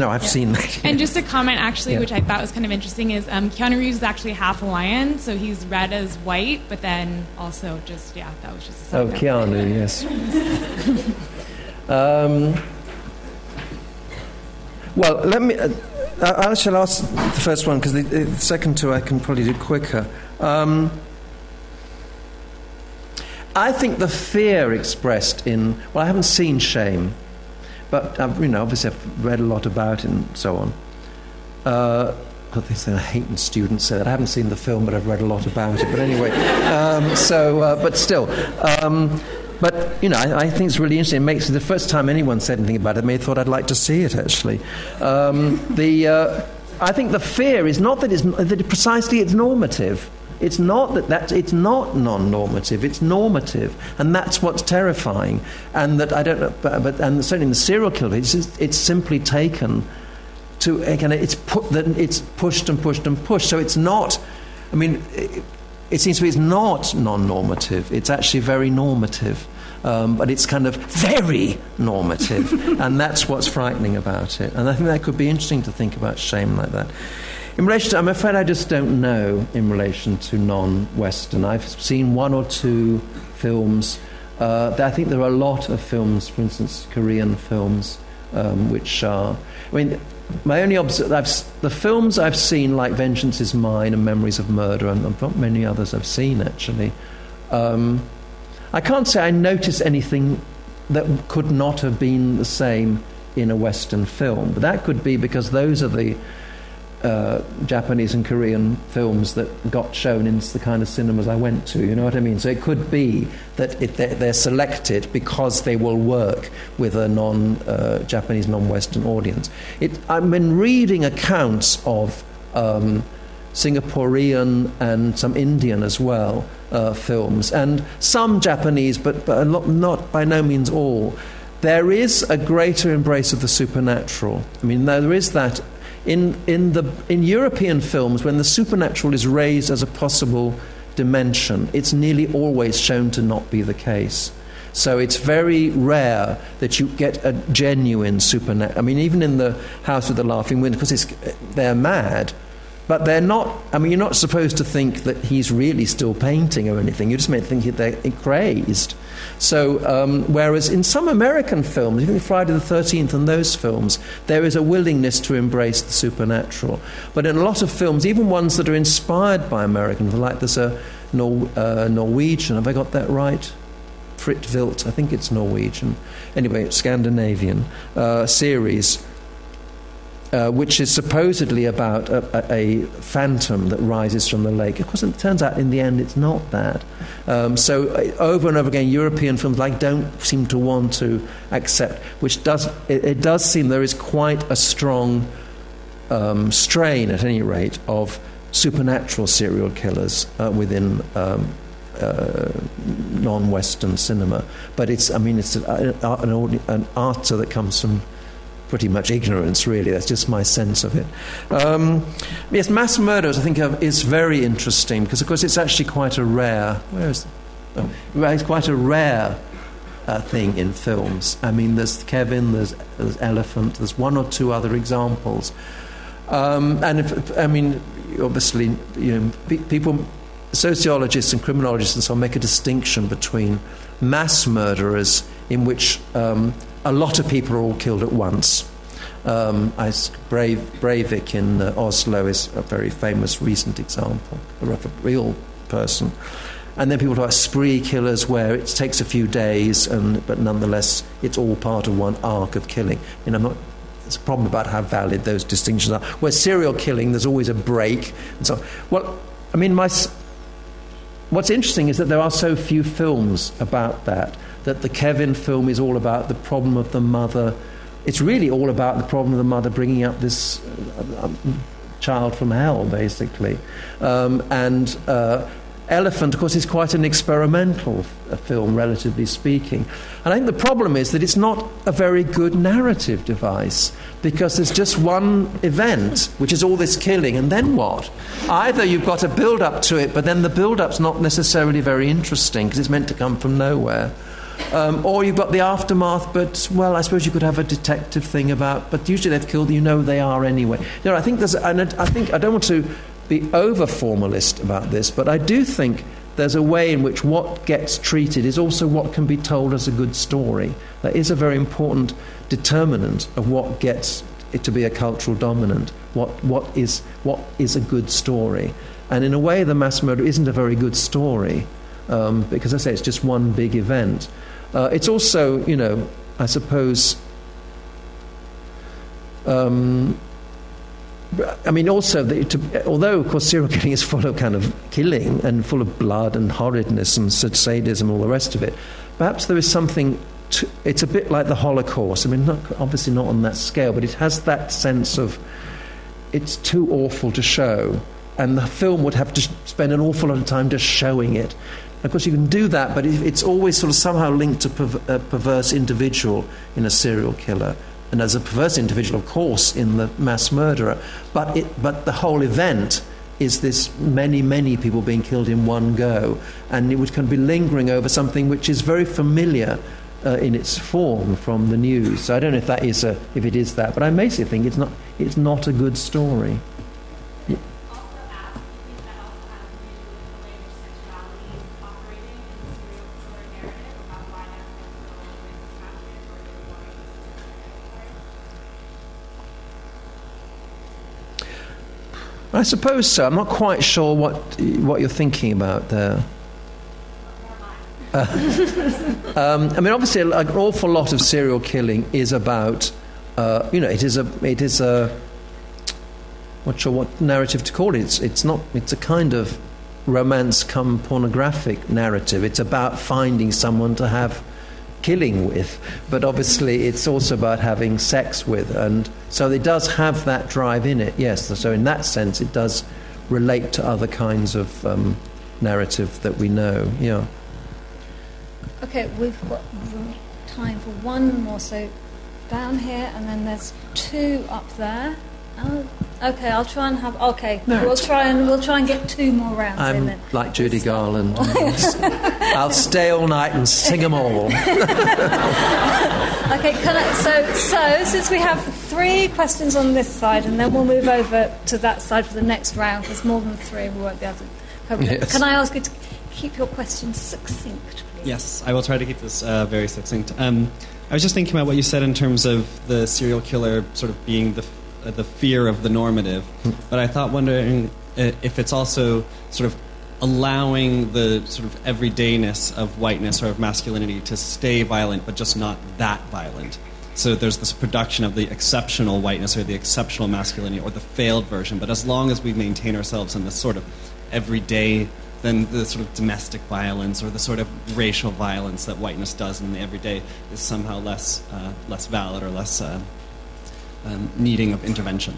that. And just a comment, actually, which I thought was kind of interesting, is Keanu Reeves is actually half Hawaiian, so he's read as white, but then also just, yeah, that was just... Oh, Keanu, yes. Well, let me... I shall ask the first one, because the second two I can probably do quicker. I think the fear expressed in... Well, I haven't seen Shame, but, obviously I've read a lot about it and so on. I hate when students say that. I haven't seen the film, but I've read a lot about it. But anyway, but still. I think it's really interesting. It makes the first time anyone said anything about it, I may have thought I'd like to see it, actually. I think the fear is not that it's normative. It's not that it's not non-normative. It's normative, and that's what's terrifying. And that I don't know, but and certainly in the serial killer, it's simply taken to again. It's pushed and pushed and pushed. So it's not. I mean, it seems to me it's not non-normative. It's actually very normative, but it's kind of very normative, and that's what's frightening about it. And I think that could be interesting to think about Shame like that. In relation to, I'm afraid I just don't know in relation to non-Western. I've seen one or two films. I think there are a lot of films, for instance, Korean films, which are... I mean, my only the films I've seen, like Vengeance is Mine and Memories of Murder, and not many others I've seen, actually, I can't say I noticed anything that could not have been the same in a Western film. But that could be because those are the... Japanese and Korean films that got shown in the kind of cinemas I went to, you know what I mean? So it could be that they're selected because they will work with a non-Japanese, non-Western audience. I've been reading accounts of Singaporean and some Indian as well films, and some Japanese, but not by no means all. There is a greater embrace of the supernatural. I mean, there is that... In European films, when the supernatural is raised as a possible dimension, it's nearly always shown to not be the case. So it's very rare that you get a genuine supernatural. I mean, even in The House with the Laughing Wind, because they're mad, but they're not... I mean, you're not supposed to think that he's really still painting or anything. You just may think they're crazed. So, whereas in some American films, even Friday the 13th and those films, there is a willingness to embrace the supernatural. But in a lot of films, even ones that are inspired by American, like there's a Norwegian, have I got that right? Frit Vilt, I think it's Norwegian. Anyway, it's Scandinavian series, which is supposedly about a phantom that rises from the lake. Of course, it turns out in the end it's not that. Over and over again, European films don't seem to want to accept, it does seem there is quite a strong strain, at any rate, of supernatural serial killers within non-Western cinema. But it's an art that comes from pretty much ignorance, really. That's just my sense of it. Yes, mass murders, I think, is very interesting because, of course, it's actually quite a rare... it's quite a rare thing in films. I mean, there's Kevin, there's Elephant, there's one or two other examples. Obviously, people sociologists and criminologists and so on make a distinction between mass murderers, in which a lot of people are all killed at once. Breivik in Oslo is a very famous recent example of a real person. And then people talk about spree killers, where it takes a few days, but nonetheless it's all part of one arc of killing. You know, there's a problem about how valid those distinctions are. Where serial killing, there's always a break, and so on. Well, I mean, what's interesting is that there are so few films about that. That the Kevin film is all about the problem of the mother. It's really all about the problem of the mother bringing up this child from hell, basically, Elephant, of course, is quite an experimental film, relatively speaking. And I think the problem is that it's not a very good narrative device, because there's just one event, which is all this killing, and then what? Either you've got a build-up to it, but then the build-up's not necessarily very interesting, because it's meant to come from nowhere. Or you've got the aftermath, but, well, I suppose you could have a detective thing about, but usually they've killed, you know who they are anyway. You know, I think there's, and I think, I don't want to be over-formalist about this, but I do think there's a way in which what gets treated is also what can be told as a good story. That is a very important determinant of what gets it to be a cultural dominant, what is a good story. And in a way, the mass murder isn't a very good story, because, as I say, it's just one big event. It's also, you know, I suppose... I mean, also, although, of course, serial killing is full of kind of killing and full of blood and horridness and sadism and all the rest of it, perhaps there is something... It's a bit like the Holocaust. I mean, obviously not on that scale, but it has that sense of it's too awful to show, and the film would have to spend an awful lot of time just showing it. Of course, you can do that, but it's always sort of somehow linked to a perverse individual in a serial killer. And as a perverse individual, of course, in the mass murderer. But the whole event is this many, many people being killed in one go. And it would kind of be lingering over something which is very familiar in its form from the news. So I don't know if that is if it is that. But I basically think it's not a good story. Yeah. I suppose so. I'm not quite sure what you're thinking about there. I mean, obviously, an awful lot of serial killing is about, I'm not sure what narrative to call it. It's a kind of romance come pornographic narrative. It's about finding someone to have killing with, but obviously it's also about having sex with, and so it does have that drive in it, yes. So in that sense it does relate to other kinds of narrative that we know. Yeah. Okay, we've got time for one more, so down here, and then there's two up there. Okay, I'll try and have... Okay, no, we'll try and get two more rounds. I'm in then. Like Judy Garland. I'll stay all night and sing them all. Okay, so since we have three questions on this side, and then we'll move over to that side for the next round, there's more than three, we won't be able to cover it. Yes. Can I ask you to keep your questions succinct, please? Yes, I will try to keep this very succinct. I was just thinking about what you said in terms of the serial killer sort of being the fear of the normative, but I thought wondering if it's also sort of allowing the sort of everydayness of whiteness or of masculinity to stay violent, but just not that violent. So there's this production of the exceptional whiteness or the exceptional masculinity or the failed version, but as long as we maintain ourselves in this sort of everyday, then the sort of domestic violence or the sort of racial violence that whiteness does in the everyday is somehow less valid or less... needing of intervention.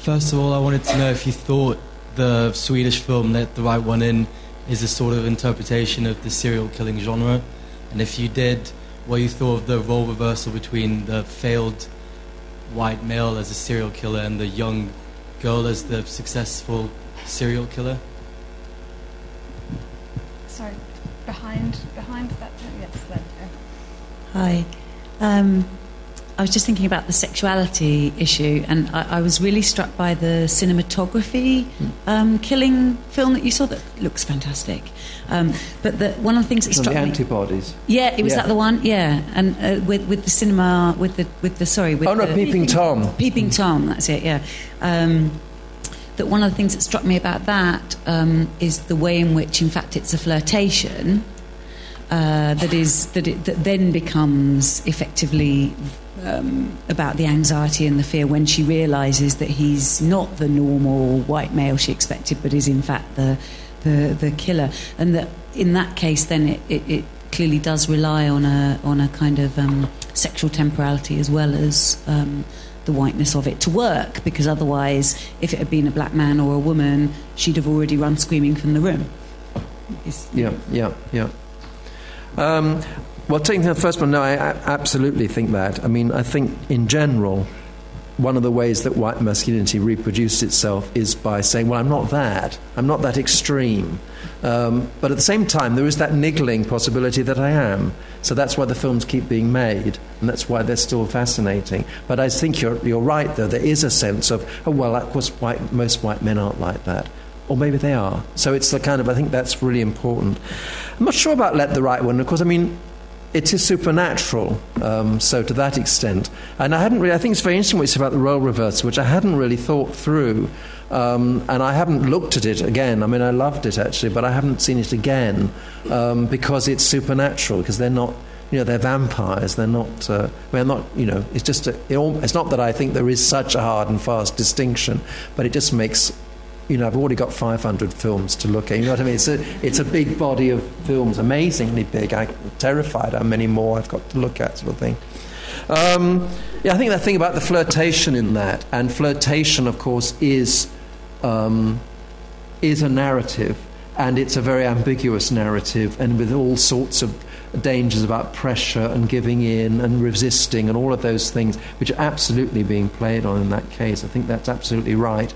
First of all, I wanted to know if you thought the Swedish film Let the Right One In is a sort of interpretation of the serial killing genre, and if you did, what you thought of the role reversal between the failed white male as a serial killer and the young girl as the successful serial killer. Sorry, behind that. Yes, there. Hi. I was just thinking about the sexuality issue, and I was really struck by the cinematography killing film that you saw that looks fantastic. But one of the things that struck me... Antibodies. Yeah, it was that the one? Yeah, and with the cinema, Peeping Tom. Peeping Tom, that's it, yeah. That one of the things that struck me about that is the way in which, in fact, it's a flirtation... that then becomes effectively about the anxiety and the fear when she realises that he's not the normal white male she expected, but is in fact the killer. And that in that case, then it clearly does rely on a kind of sexual temporality as well as the whiteness of it to work, because otherwise, if it had been a black man or a woman, she'd have already run screaming from the room. Yeah. Well, taking the first one, no, I absolutely think that. I mean, I think in general, one of the ways that white masculinity reproduces itself is by saying, well, I'm not that extreme. But at the same time, there is that niggling possibility that I am. So that's why the films keep being made, and that's why they're still fascinating. But I think you're right, though. There is a sense of, oh, well, of course, most white men aren't like that. Or maybe they are. So it's the kind of, I think that's really important. I'm not sure about Let the Right One, of course. I mean, it is supernatural, so to that extent. And I think it's very interesting what you said about the role reversal, which I hadn't really thought through, and I haven't looked at it again. I mean, I loved it, actually, but I haven't seen it again because it's supernatural, because they're not, they're vampires. They're not. It's just. It's not that I think there is such a hard and fast distinction, but it just makes. I've already got 500 films to look at. You know what I mean? It's a big body of films, amazingly big. I'm terrified how many more I've got to look at, sort of thing. I think that thing about the flirtation in that, and flirtation, of course, is a narrative, and it's a very ambiguous narrative, and with all sorts of dangers about pressure and giving in and resisting and all of those things, which are absolutely being played on in that case. I think that's absolutely right.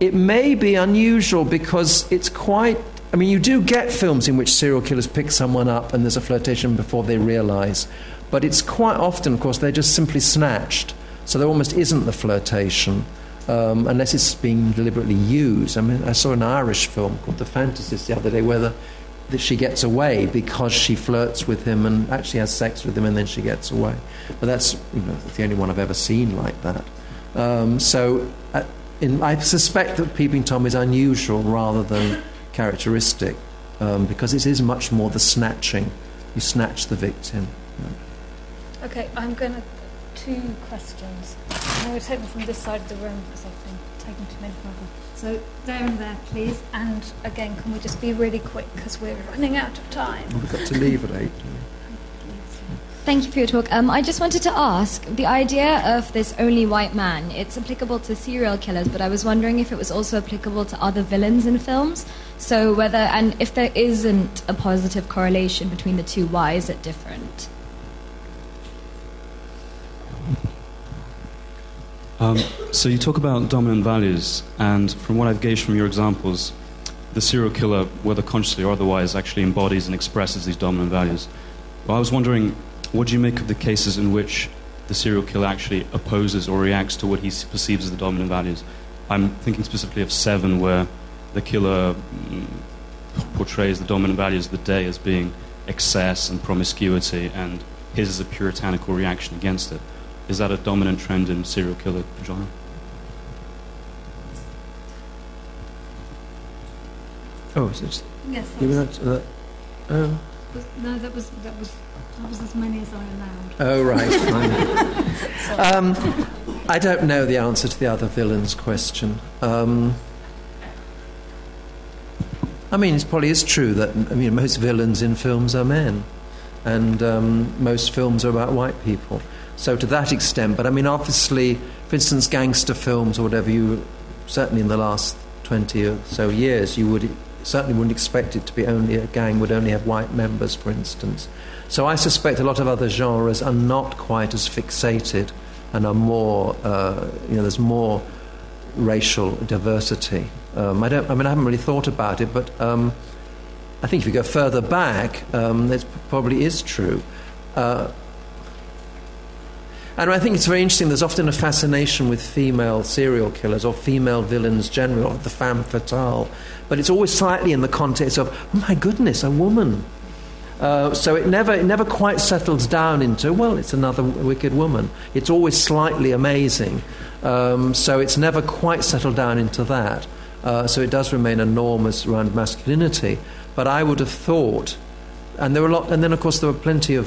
It may be unusual because it's quite... I mean, you do get films in which serial killers pick someone up and there's a flirtation before they realise. But it's quite often, of course, they're just simply snatched. So there almost isn't the flirtation, unless it's being deliberately used. I mean, I saw an Irish film called The Fantasists the other day where that she gets away because she flirts with him and actually has sex with him and then she gets away. But that's the only one I've ever seen like that. I suspect that Peeping Tom is unusual rather than characteristic, because it is much more the snatching. You snatch the victim. Yeah. Okay, I'm going to... 2 questions. I'm going to take them from this side of the room because I've been taking too many from them. So there and there, please. And again, can we just be really quick because we're running out of time. We've got to leave at 8. Thank you for your talk. I just wanted to ask, the idea of this only white man, it's applicable to serial killers, but I was wondering if it was also applicable to other villains in films. So whether, and if there isn't a positive correlation between the two, why is it different? So you talk about dominant values, and from what I've gauged from your examples, the serial killer, whether consciously or otherwise, actually embodies and expresses these dominant values. Well, I was wondering, what do you make of the cases in which the serial killer actually opposes or reacts to what he perceives as the dominant values? I'm thinking specifically of Seven, where the killer portrays the dominant values of the day as being excess and promiscuity, and his is a puritanical reaction against it. Is that a dominant trend in serial killer genre? Oh, is it? Yes. No, that was as many as I allowed. Oh, right. I don't know the answer to the other villains question. It probably is true that most villains in films are men, and most films are about white people. So to that extent, but obviously, for instance, gangster films or whatever, you certainly in the last 20 or so years, you would. Certainly wouldn't expect it to be only a gang would only have white members, for instance. So I suspect a lot of other genres are not quite as fixated and are more, there's more racial diversity. I haven't really thought about it, but I think if you go further back, it probably is true. And I think it's very interesting, there's often a fascination with female serial killers or female villains generally, or the femme fatale, but it's always slightly in the context of, oh my goodness, a woman. So it never quite settles down into, well, it's another wicked woman. It's always slightly amazing. So it's never quite settled down into that. So it does remain a norm around masculinity. But I would have thought, and there were a lot, and then of course there were plenty of,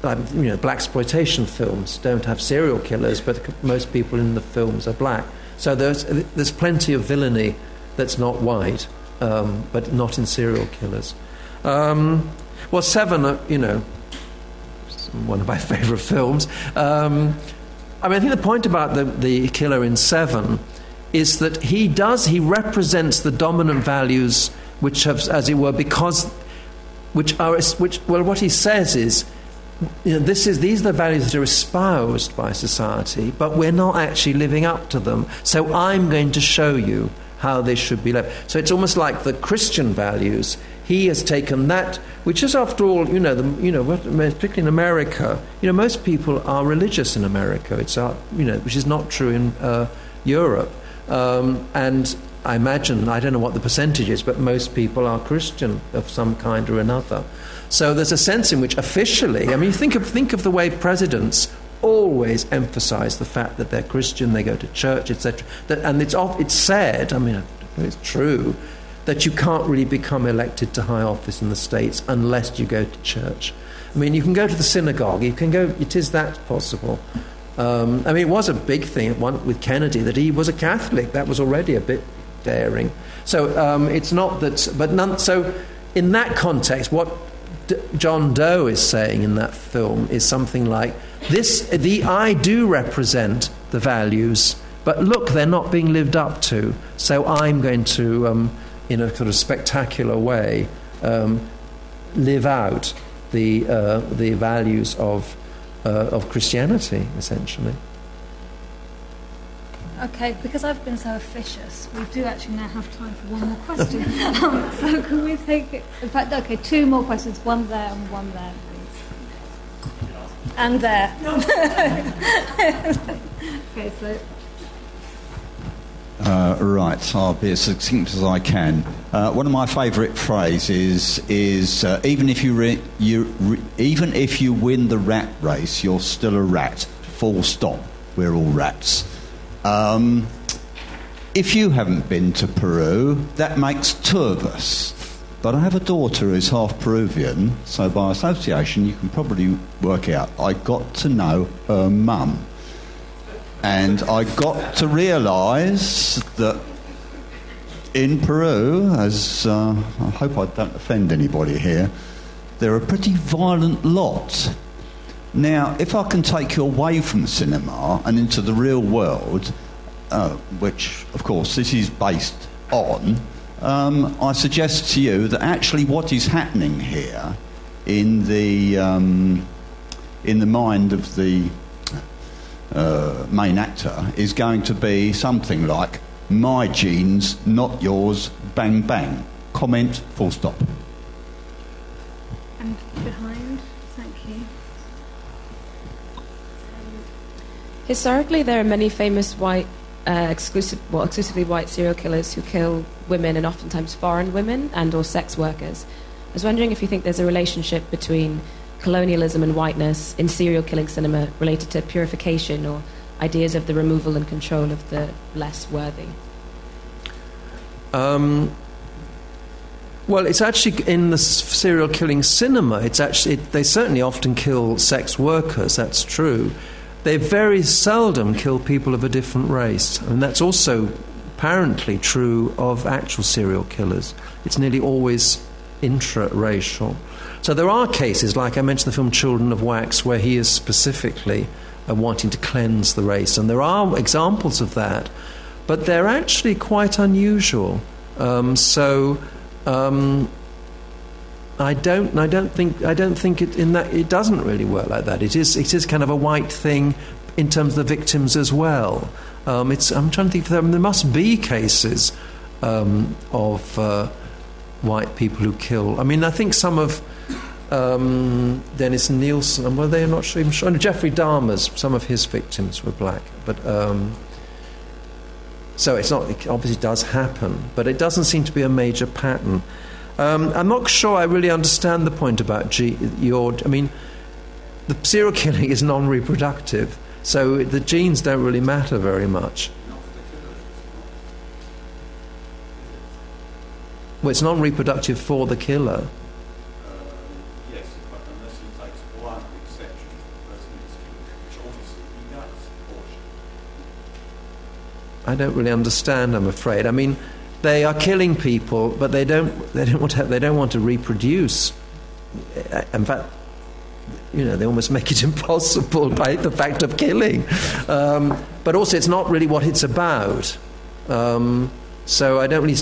blaxploitation films don't have serial killers, but most people in the films are black. So there's plenty of villainy that's not white, but not in serial killers. Well, Seven, one of my favourite films. I think the point about the killer in Seven is that he represents the dominant values which have, as it were, what he says is, these are the values that are espoused by society, but we're not actually living up to them. So I'm going to show you how they should be lived. So it's almost like the Christian values. He has taken that, which is, after all, particularly in America, most people are religious in America. It's which is not true in Europe, and I imagine, I don't know what the percentage is, but most people are Christian of some kind or another. So there's a sense in which officially, think of the way presidents always emphasize the fact that they're Christian, they go to church, etc. And it's said, it's true, that you can't really become elected to high office in the States unless you go to church. You can go to the synagogue, it is that possible. It was a big thing with Kennedy that he was a Catholic. That was already a bit daring. So it's not that, but none. So in that context, what John Doe is saying in that film is something like this: I do represent the values, but look, they're not being lived up to. So I'm going to, in a sort of spectacular way, live out the values of Christianity, essentially. Okay, because I've been so officious, we do actually now have time for one more question. So can we take it? In fact, okay, two more questions, one there and one there, please. And there. Okay, so. Right, I'll be as succinct as I can. One of my favourite phrases is even if you win the rat race, you're still a rat. Full stop. We're all rats. If you haven't been to Peru, that makes two of us. But I have a daughter who's half Peruvian, so by association, you can probably work out I got to know her mum. And I got to realise that in Peru, as I hope I don't offend anybody here, they're a pretty violent lot. Now, if I can take you away from cinema and into the real world, which, of course, this is based on, I suggest to you that actually what is happening here in the mind of the main actor is going to be something like, my genes, not yours, bang, bang. Comment, full stop. And behind, thank you. Historically, there are many famous white, exclusively white serial killers who kill women and oftentimes foreign women and or sex workers. I was wondering if you think there's a relationship between colonialism and whiteness in serial killing cinema related to purification or ideas of the removal and control of the less worthy? Well, it's actually in the serial killing cinema, they certainly often kill sex workers, that's true. They very seldom kill people of a different race, and that's also apparently true of actual serial killers. It's nearly always intra-racial. So there are cases, like I mentioned the film Children of Wax, where he is specifically wanting to cleanse the race. And there are examples of that, but they're actually quite unusual. I don't think it doesn't really work like that. It is kind of a white thing in terms of the victims as well. I'm trying to think. There must be cases of white people who kill. I think some of Dennis Nielsen, and were they not sure even sure? No, Jeffrey Dahmer's, some of his victims were black, but so it's not, it obviously does happen, but it doesn't seem to be a major pattern. I'm not sure I really understand the point about the serial killing is non-reproductive, so the genes don't really matter very much. Well, it's non-reproductive for the killer. Yes, but unless he takes one exception to the person he's killed, which obviously he does, unfortunately. I don't really understand, I'm afraid. I mean, they are killing people, but they don't want to reproduce. In fact, you know, they almost make it impossible by the fact of killing. But also, it's not really what it's about. So I don't really.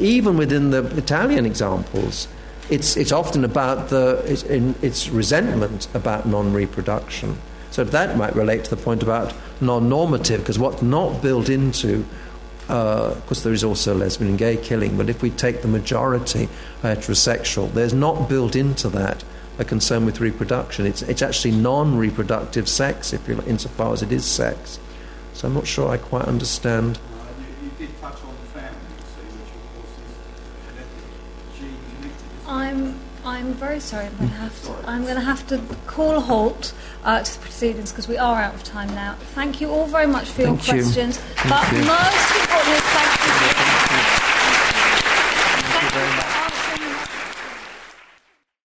Even within the Italian examples, it's often about its resentment about non-reproduction. So that might relate to the point about non-normative, because what's not built into, of course there is also lesbian and gay killing, but if we take the majority heterosexual, there's not built into that a concern with reproduction. It's actually non-reproductive sex, if you like, insofar as it is sex. So I'm not sure I quite understand. I'm very sorry, I'm going to have to call halt to the proceedings because we are out of time now. Thank you all very much for your questions. But most importantly, thank you.